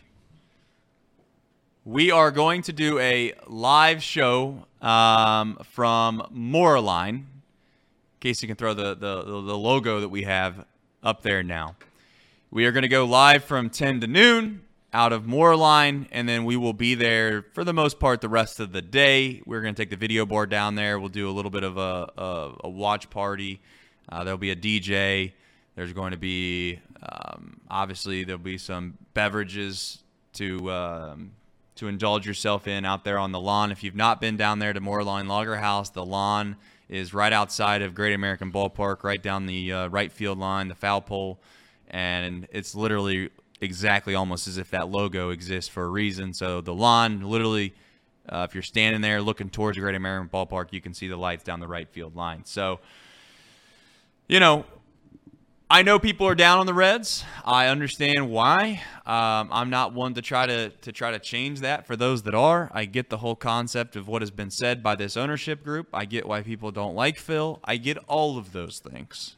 We are going to do a live show um, from Moerlein. In case you can throw the, the, the logo that we have up there now. We are going to go live from ten to noon. out of Moerlein, and then we will be there for the most part the rest of the day. We're going to take the video board down there. We'll do a little bit of a, a, a watch party. Uh, there'll be a D J. There's going to be, um, obviously, there'll be some beverages to um, to indulge yourself in out there on the lawn. If you've not been down there to Moerlein Lager House, the lawn is right outside of Great American Ballpark, right down the uh, right field line, the foul pole, and it's literally exactly almost as if that logo exists for a reason. So the lawn, literally, uh, if you're standing there looking towards the Great American Ballpark, you can see the lights down the right field line. So, you know, I know people are down on the Reds. I understand why. Um, I'm not one to try to to try to change that for those that are. I get the whole concept of what has been said by this ownership group. I get why people don't like Phil. I get all of those things.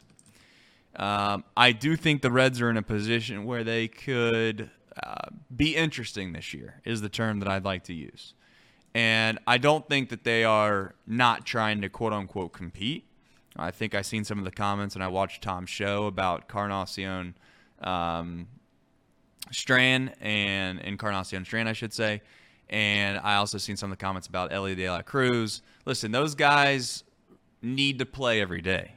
Um, I do think the Reds are in a position where they could uh, be interesting this year, is the term that I'd like to use. And I don't think that they are not trying to quote-unquote compete. I think I seen some of the comments, and I watched Tom's show about Encarnacion um, Strand, and Encarnacion Strand, I should say. And I also seen some of the comments about Ellie De La Cruz. Listen, those guys need to play every day.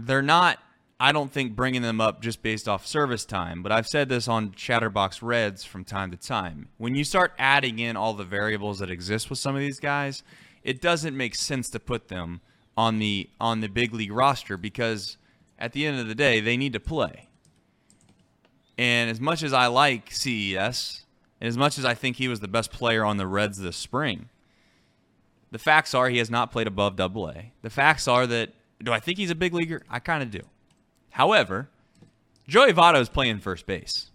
They're not, I don't think, bringing them up just based off service time, but I've said this on Chatterbox Reds from time to time. When you start adding in all the variables that exist with some of these guys, it doesn't make sense to put them on the on the big league roster because at the end of the day, they need to play. And as much as I like C E S, and as much as I think he was the best player on the Reds this spring, the facts are he has not played above double A. The facts are that do I think he's a big leaguer? I kind of do. However, Joey Votto is playing first base.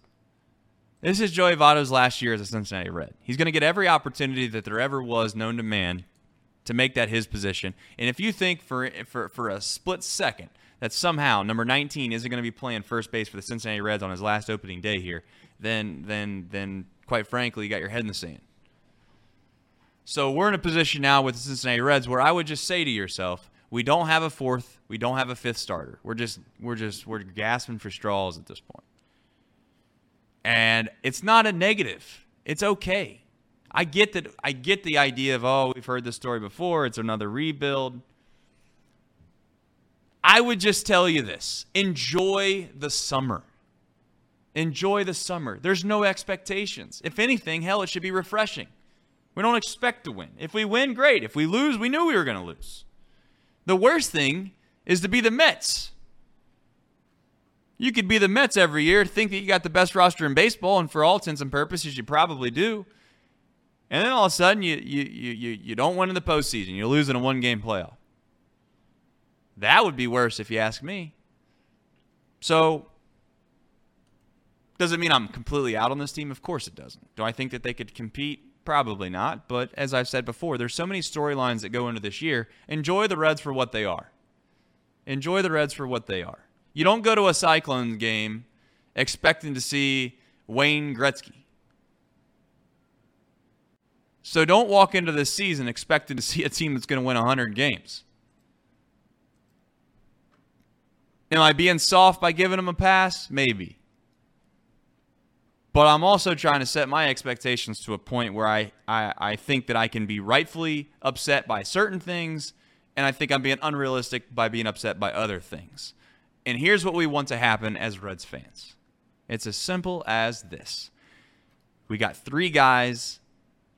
This is Joey Votto's last year as a Cincinnati Red. He's going to get every opportunity that there ever was known to man to make that his position. And if you think for for, for a split second that somehow number nineteen isn't going to be playing first base for the Cincinnati Reds on his last opening day here, then then then quite frankly, you got your head in the sand. So we're in a position now with the Cincinnati Reds where I would just say to yourself, we don't have a fourth. We don't have a fifth starter. We're just we're just we're gasping for straws at this point. And it's not a negative. It's okay. I get that. I get the idea of oh, we've heard this story before. It's another rebuild. I would just tell you this: enjoy the summer. Enjoy the summer. There's no expectations. If anything, hell, it should be refreshing. We don't expect to win. If we win, great. If we lose, we knew we were going to lose. The worst thing is to be the Mets. You could be the Mets every year, think that you got the best roster in baseball, and for all intents and purposes, you probably do. And then all of a sudden, you you you you don't win in the postseason. You lose in a one-game playoff. That would be worse if you ask me. So, does it mean I'm completely out on this team? Of course it doesn't. Do I think that they could compete? Probably not, but as I've said before, there's so many storylines that go into this year. Enjoy the Reds for what they are. Enjoy the Reds for what they are. You don't go to a Cyclones game expecting to see Wayne Gretzky. So don't walk into this season expecting to see a team that's going to win one hundred games. Am I being soft by giving them a pass? Maybe. But I'm also trying to set my expectations to a point where I, I, I think that I can be rightfully upset by certain things, and I think I'm being unrealistic by being upset by other things. And here's what we want to happen as Reds fans. It's as simple as this. We got three guys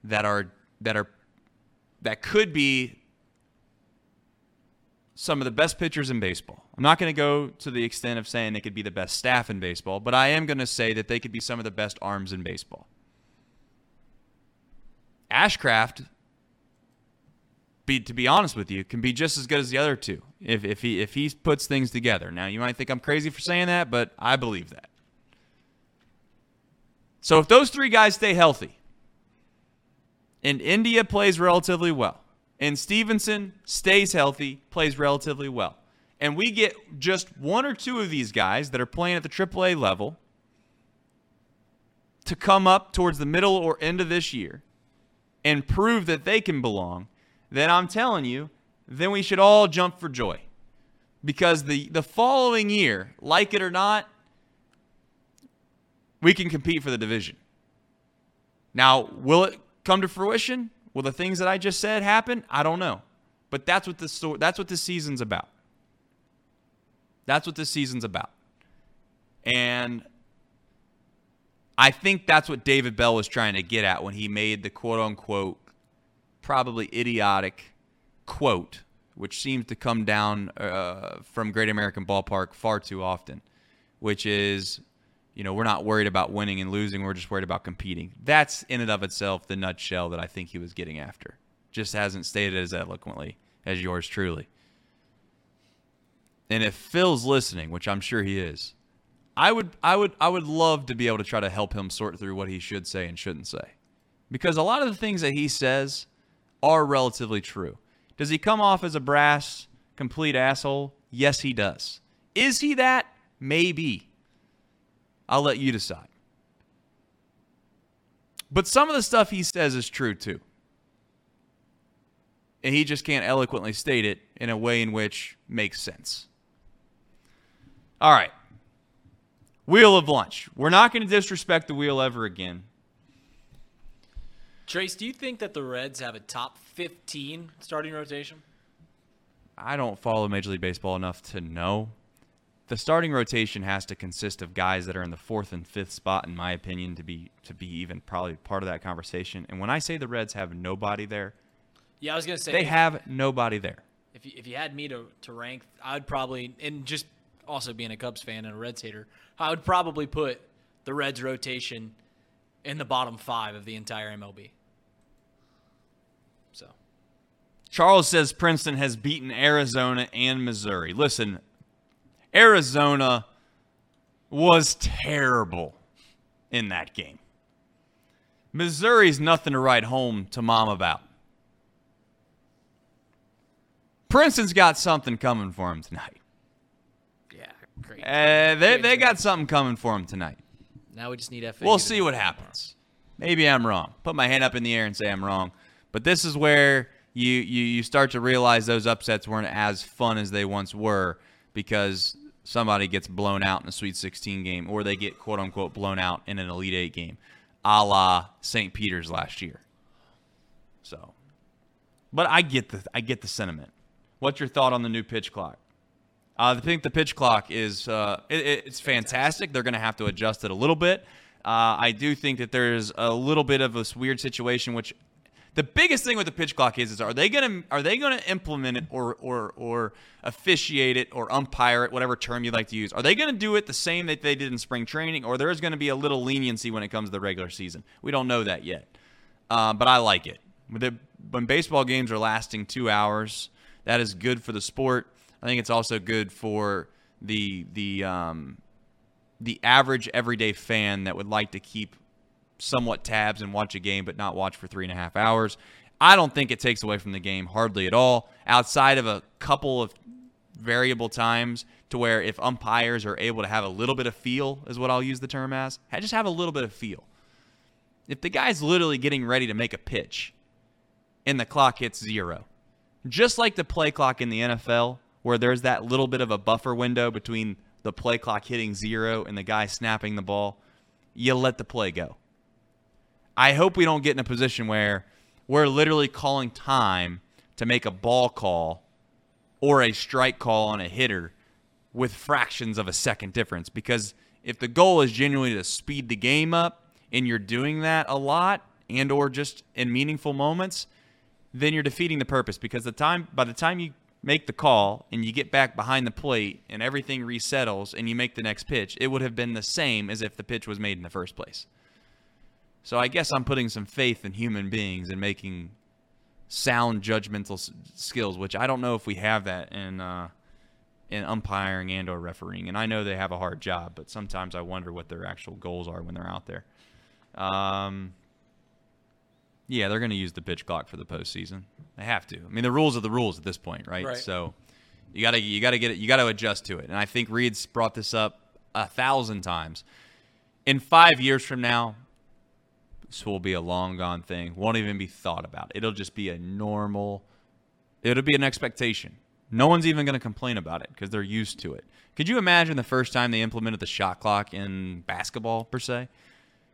that are that are that could be some of the best pitchers in baseball. I'm not going to go to the extent of saying they could be the best staff in baseball, but I am going to say that they could be some of the best arms in baseball. Ashcraft, be, to be honest with you, can be just as good as the other two if, if, he, if he puts things together. Now, you might think I'm crazy for saying that, but I believe that. So if those three guys stay healthy, and India plays relatively well, and Stevenson stays healthy, plays relatively well, and we get just one or two of these guys that are playing at the triple A level to come up towards the middle or end of this year and prove that they can belong, then I'm telling you, then we should all jump for joy. Because the, the following year, like it or not, we can compete for the division. Now, will it come to fruition? Will the things that I just said happen? I don't know. But that's what this, that's what this season's about. That's what this season's about. And I think that's what David Bell was trying to get at when he made the quote-unquote probably idiotic quote, which seems to come down uh, from Great American Ballpark far too often, which is, you know, we're not worried about winning and losing. We're just worried about competing. That's in and of itself the nutshell that I think he was getting after. Just hasn't stated as eloquently as yours truly. And if Phil's listening, which I'm sure he is, I would, I would, I would love to be able to try to help him sort through what he should say and shouldn't say, because a lot of the things that he says are relatively true. Does he come off as a brass, complete asshole? Yes, he does. Is he that? Maybe. I'll let you decide. But some of the stuff he says is true too, and he just can't eloquently state it in a way in which makes sense. All right. Wheel of Lunch. We're not going to disrespect the wheel ever again. Trace, do you think that the Reds have a top fifteen starting rotation? I don't follow Major League Baseball enough to know. The starting rotation has to consist of guys that are in the fourth and fifth spot, in my opinion, to be to be even probably part of that conversation. And when I say the Reds have nobody there, yeah, I was going to say they have nobody there. If you, if you had me to, to rank, I'd probably, and just also being a Cubs fan and a Reds hater, I would probably put the Reds rotation in the bottom five of the entire M L B. So, Charles says Princeton has beaten Arizona and Missouri. Listen, Arizona was terrible in that game. Missouri's nothing to write home to mom about. Princeton's got something coming for him tonight. Yeah, great. Uh, they they got something coming for him tonight. Now we just need F A U. We'll see what happens. Maybe I'm wrong. Put my hand up in the air and say I'm wrong. But this is where you you you start to realize those upsets weren't as fun as they once were, because somebody gets blown out in a Sweet sixteen game, or they get, quote-unquote, blown out in an Elite Eight game, a la Saint Peter's last year. So, but I get the I get the sentiment. What's your thought on the new pitch clock? Uh, I think the pitch clock is uh, it, it's fantastic. fantastic. They're going to have to adjust it a little bit. Uh, I do think that there's a little bit of this weird situation, which the biggest thing with the pitch clock is, is are they going to are they going to implement it or or or officiate it or umpire it, whatever term you like to use? Are they going to do it the same that they did in spring training, or there's going to be a little leniency when it comes to the regular season? We don't know that yet, uh, but I like it. When baseball games are lasting two hours, that is good for the sport. I think it's also good for the the um, the average everyday fan that would like to keep somewhat tabs and watch a game but not watch for three and a half hours. I don't think it takes away from the game hardly at all, outside of a couple of variable times to where if umpires are able to have a little bit of feel, is what I'll use the term as. I just have a little bit of feel. If the guy's literally getting ready to make a pitch and the clock hits zero, just like the play clock in the N F L, where there's that little bit of a buffer window between the play clock hitting zero and the guy snapping the ball, you let the play go. I hope we don't get in a position where we're literally calling time to make a ball call or a strike call on a hitter with fractions of a second difference. Because if the goal is genuinely to speed the game up, and you're doing that a lot and or just in meaningful moments, then you're defeating the purpose. Because the time by the time you make the call and you get back behind the plate and everything resettles and you make the next pitch, it would have been the same as if the pitch was made in the first place. So I guess I'm putting some faith in human beings and making sound judgmental skills, which I don't know if we have that in uh, in umpiring and or refereeing. And I know they have a hard job, but sometimes I wonder what their actual goals are when they're out there. Um, yeah, they're going to use the pitch clock for the postseason. They have to. I mean, the rules are the rules at this point, right? right. So you gotta you gotta get it. You gotta adjust to it. And I think Reed's brought this up a thousand times. In five years from now, this will be a long gone thing. Won't even be thought about. It'll just be a normal, it'll be an expectation. No one's even going to complain about it because they're used to it. Could you imagine the first time they implemented the shot clock in basketball, per se?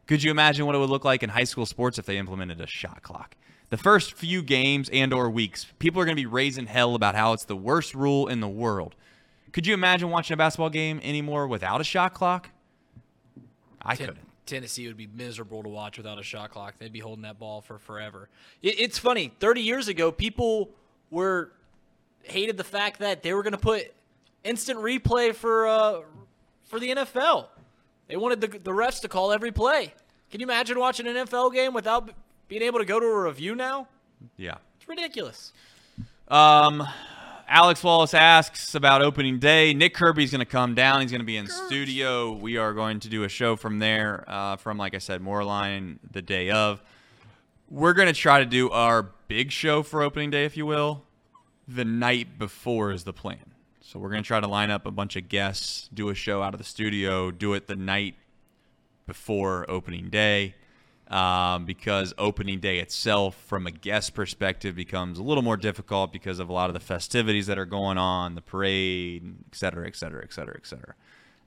Could you imagine what it would look like in high school sports if they implemented a shot clock? The first few games and or weeks, people are going to be raising hell about how it's the worst rule in the world. Could you imagine watching a basketball game anymore without a shot clock? I Ten- couldn't. Tennessee would be miserable to watch without a shot clock. They'd be holding that ball for forever. It, it's funny. thirty years ago, people were hated the fact that they were going to put instant replay for uh, for the N F L. They wanted the, the refs to call every play. Can you imagine watching an N F L game without being able to go to a review now? Yeah. It's ridiculous. Um, Alex Wallace asks about opening day. Nick Kirby's going to come down. He's going to be in Kirby. studio. We are going to do a show from there, uh, from, like I said, Moerlein the day of. We're going to try to do our big show for opening day, if you will. The night before is the plan. So we're going to try to line up a bunch of guests, do a show out of the studio, do it the night before opening day, um, because opening day itself from a guest perspective becomes a little more difficult because of a lot of the festivities that are going on, the parade, et cetera, et cetera, et cetera, et cetera.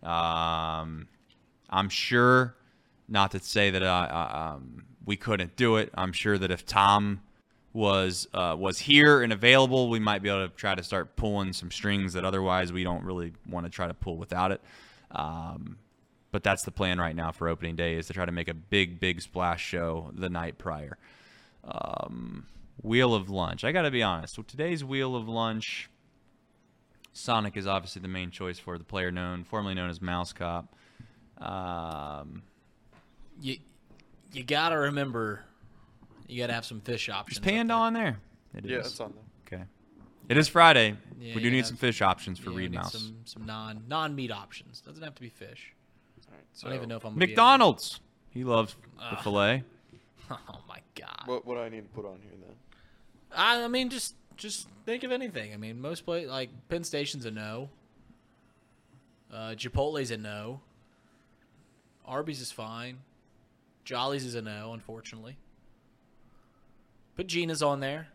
Um, I'm sure, not to say that uh, um, we couldn't do it, I'm sure that if Tom was uh, was here and available, we might be able to try to start pulling some strings that otherwise we don't really want to try to pull without it. Um, but that's the plan right now for opening day, is to try to make a big, big splash show the night prior. Um, Wheel of Lunch. I got to be honest. With today's Wheel of Lunch, Sonic is obviously the main choice for the player known, formerly known as Mouse Cop. Um, you you got to remember... You got to have some fish options. Is Panda on there? It yeah, is. It's on there. Okay. It is Friday. Yeah, we do need have, some fish options for yeah, Reed Mouse. Some, some non, non-meat options. Doesn't have to be fish. All right, so I don't even know if I'm going to McDonald's. Be able to... He loves uh, the filet. Oh, my God. What, what do I need to put on here, then? I, I mean, just just think of anything. I mean, most places, like Penn Station's a no. Uh, Chipotle's a no. Arby's is fine. Jolly's is a no, unfortunately. Put Gina's on there.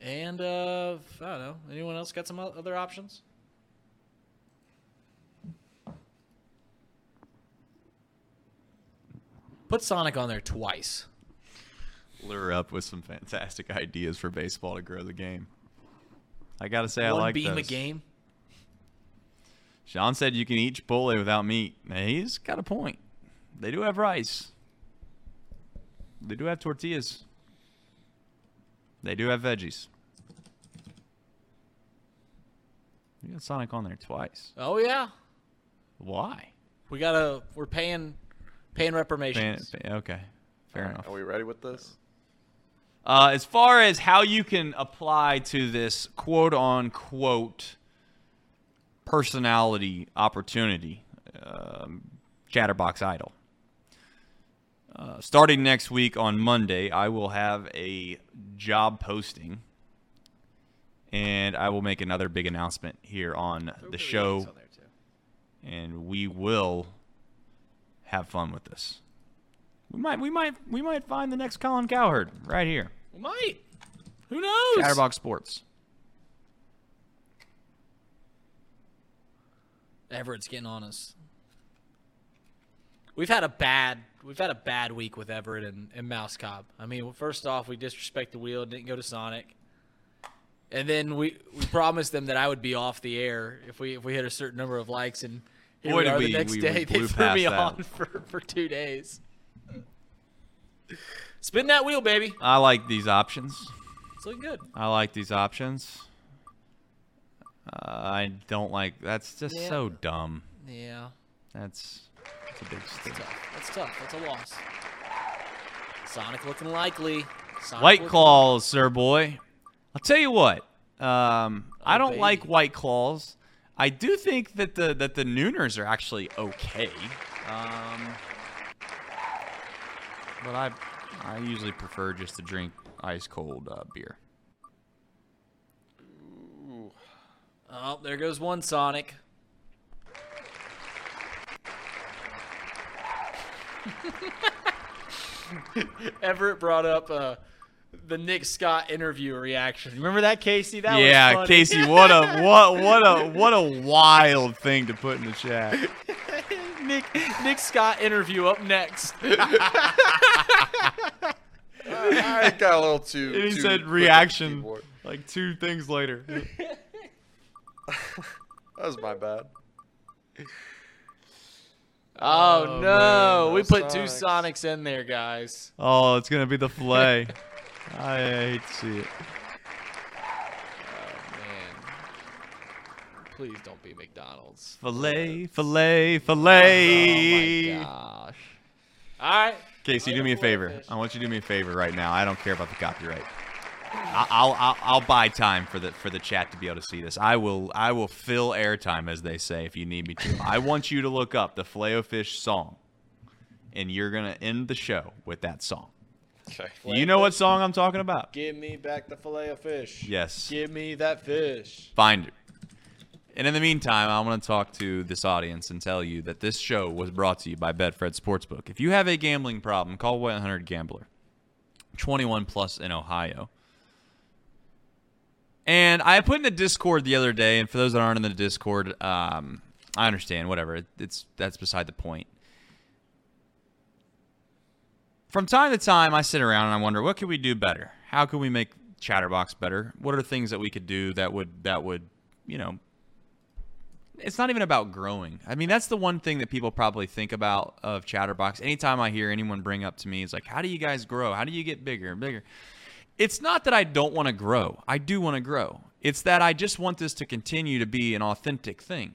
And, uh, I don't know. Anyone else got some other options? Put Sonic on there twice. Lure up with some fantastic ideas for baseball to grow the game. I got to say, One I like those. One beam a game. Sean said you can eat Chipotle without meat. He's got a point. They do have rice. They do have tortillas. They do have veggies. You got Sonic on there twice. Oh yeah. Why? We gotta. We're paying, paying reprimations. Paying, pay, okay. Fair enough. Are we ready with this? Uh, as far as how you can apply to this quote unquote personality opportunity, um, Chatterbox Idol. Uh, starting next week on Monday, I will have a job posting, and I will make another big announcement here on the show, and we will have fun with this. We might, we might, we might find the next Colin Cowherd right here. We might. Who knows? Chatterbox Sports. Everett's getting on us. We've had a bad. We've had a bad week with Everett and, and Mouse Cobb. I mean, first off, we disrespect the wheel, didn't go to Sonic. And then we, we promised them that I would be off the air if we if we hit a certain number of likes. And here Boy, we are the we, next we, day. We they threw me that. on for, for two days. Spin that wheel, baby. I like these options. It's looking good. I like these options. Uh, I don't like – that's just yeah. so dumb. Yeah. That's – That's tough. That's tough. That's a loss. Sonic looking likely. Sonic White looking Claws, sir boy. I'll tell you what. Um, oh, I don't baby. like White Claws. I do think that the that the Nooners are actually okay. Um, but I I usually prefer just to drink ice cold uh, beer. Ooh. Oh, there goes one Sonic. Everett brought up uh, the Nick Scott interview reaction. Remember that, Casey? That yeah, was funny. Casey, what a what what a what a wild thing to put in the chat. Nick Nick Scott interview up next. I, I got a little too. And he too said reaction like two things later. That was my bad. Oh, oh no, man, we put Sonics. two Sonics in there, guys. Oh, it's gonna be the flay. I hate to see it. Oh man, please don't be McDonald's. Filet, filet, filet. Oh my gosh. All right, Casey, do me a favor. Fish. I want you to do me a favor right now. I don't care about the copyright. I'll, I'll I'll buy time for the for the chat to be able to see this. I will I will fill airtime, as they say, if you need me to. I want you to look up the Filet-O-Fish song, and you're gonna end the show with that song. Okay. You know what song I'm talking about? Give me back the Filet-O-Fish. Yes. Give me that fish. Find it. And in the meantime, I want to talk to this audience and tell you that this show was brought to you by Betfred Sportsbook. If you have a gambling problem, call one eight hundred gambler. twenty-one plus in Ohio. And I put in the Discord the other day, and for those that aren't in the Discord, um, I understand, whatever. It's that's beside the point. From time to time, I sit around and I wonder, what can we do better? How can we make Chatterbox better? What are things that we could do that would, that would, you know, it's not even about growing. I mean, that's the one thing that people probably think about of Chatterbox. Anytime I hear anyone bring up to me, it's like, how do you guys grow? How do you get bigger and bigger? It's not that I don't want to grow. I do want to grow. It's that I just want this to continue to be an authentic thing,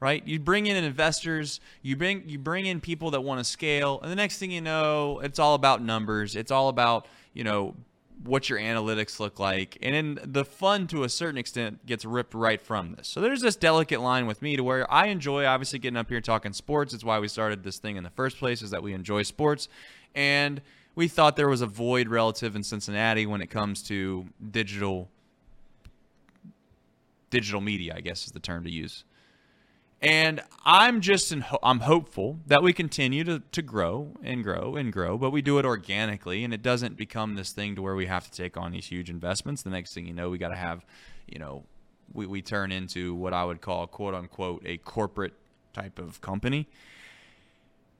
right? You bring in investors, you bring you bring in people that want to scale, and the next thing you know, it's all about numbers. It's all about, you know, what your analytics look like. And then the fun, to a certain extent, gets ripped right from this. So there's this delicate line with me to where I enjoy, obviously, getting up here talking sports. It's why we started this thing in the first place, is that we enjoy sports. And we thought there was a void relative in Cincinnati when it comes to digital digital media, I guess is the term to use. And I'm just in ho- I'm hopeful that we continue to, to grow and grow and grow, but we do it organically, and it doesn't become this thing to where we have to take on these huge investments. The next thing you know, we got to have, you know, we, we turn into what I would call, quote unquote, a corporate type of company.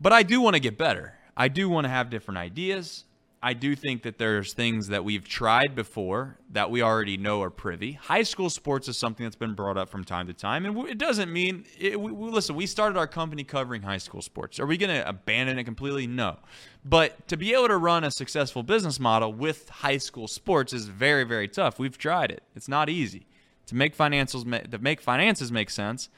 But I do want to get better. I do want to have different ideas. I do think that there's things that we've tried before that we already know are privy. High school sports is something that's been brought up from time to time. And it doesn't mean it, we, we, listen, we started our company covering high school sports. Are we going to abandon it completely? No. But to be able to run a successful business model with high school sports is very, very tough. We've tried it. It's not easy. To make financials, to make finances make sense,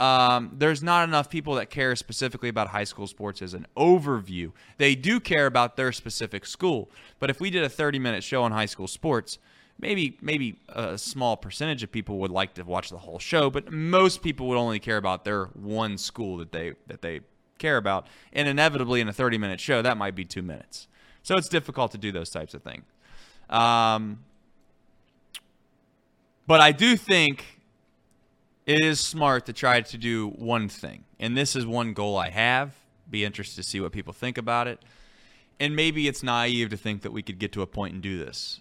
Um, there's not enough people that care specifically about high school sports as an overview. They do care about their specific school. But if we did a thirty-minute show on high school sports, maybe maybe a small percentage of people would like to watch the whole show, but most people would only care about their one school that they that they care about. And inevitably, in a thirty-minute show, that might be two minutes. So it's difficult to do those types of things. Um, but I do think it is smart to try to do one thing. And this is one goal I have. Be interested to see what people think about it. And maybe it's naive to think that we could get to a point and do this.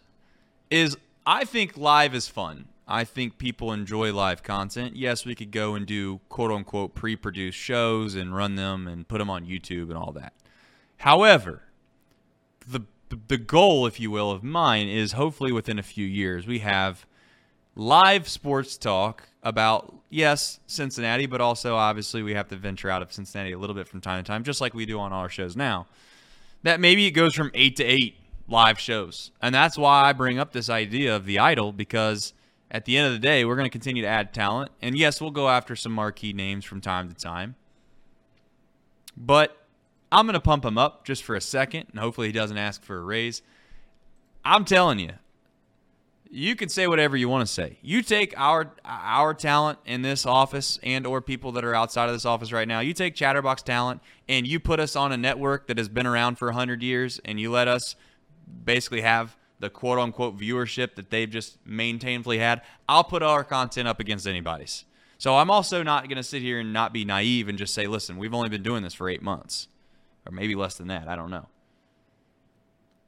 Is I think live is fun. I think people enjoy live content. Yes, we could go and do quote-unquote pre-produced shows and run them and put them on YouTube and all that. However, the the goal, if you will, of mine is hopefully within a few years we have live sports talk about, yes, Cincinnati, but also obviously we have to venture out of Cincinnati a little bit from time to time, just like we do on all our shows now. That maybe it goes from eight to eight live shows. And that's why I bring up this idea of the Idol, because at the end of the day, we're going to continue to add talent. And yes, we'll go after some marquee names from time to time. But I'm going to pump him up just for a second, and hopefully he doesn't ask for a raise. I'm telling you, you can say whatever you want to say. You take our our talent in this office and or people that are outside of this office right now. You take Chatterbox talent and you put us on a network that has been around for one hundred years, and you let us basically have the quote-unquote viewership that they've just maintainably had. I'll put our content up against anybody's. So I'm also not going to sit here and not be naive and just say, listen, we've only been doing this for eight months. Or maybe less than that. I don't know.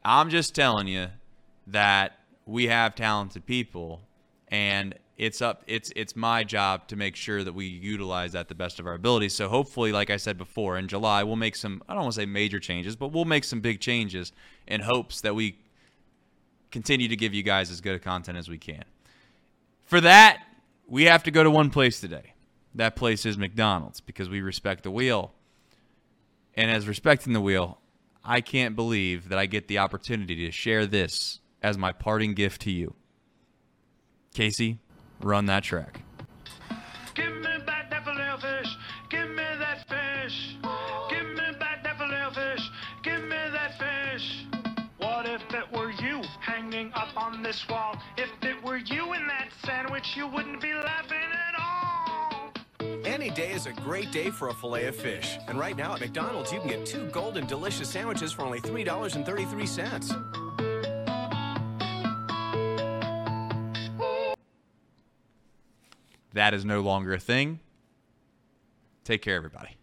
I'm just telling you, that we have talented people, and it's up it's it's my job to make sure that we utilize that the best of our ability. So hopefully, like I said before, in July we'll make some, I don't want to say major changes, but we'll make some big changes in hopes that we continue to give you guys as good a content as we can. For that, we have to go to one place today. That place is McDonald's, because we respect the wheel. And as respecting the wheel, I can't believe that I get the opportunity to share this as my parting gift to you. Casey, run that track. Give me back that filet fish. Give me that fish. Give me back that filet fish. Give me that fish. What if it were you hanging up on this wall? If it were you in that sandwich, you wouldn't be laughing at all. Any day is a great day for a filet of fish. And right now at McDonald's, you can get two golden delicious sandwiches for only three dollars and thirty-three cents. That is no longer a thing. Take care, everybody.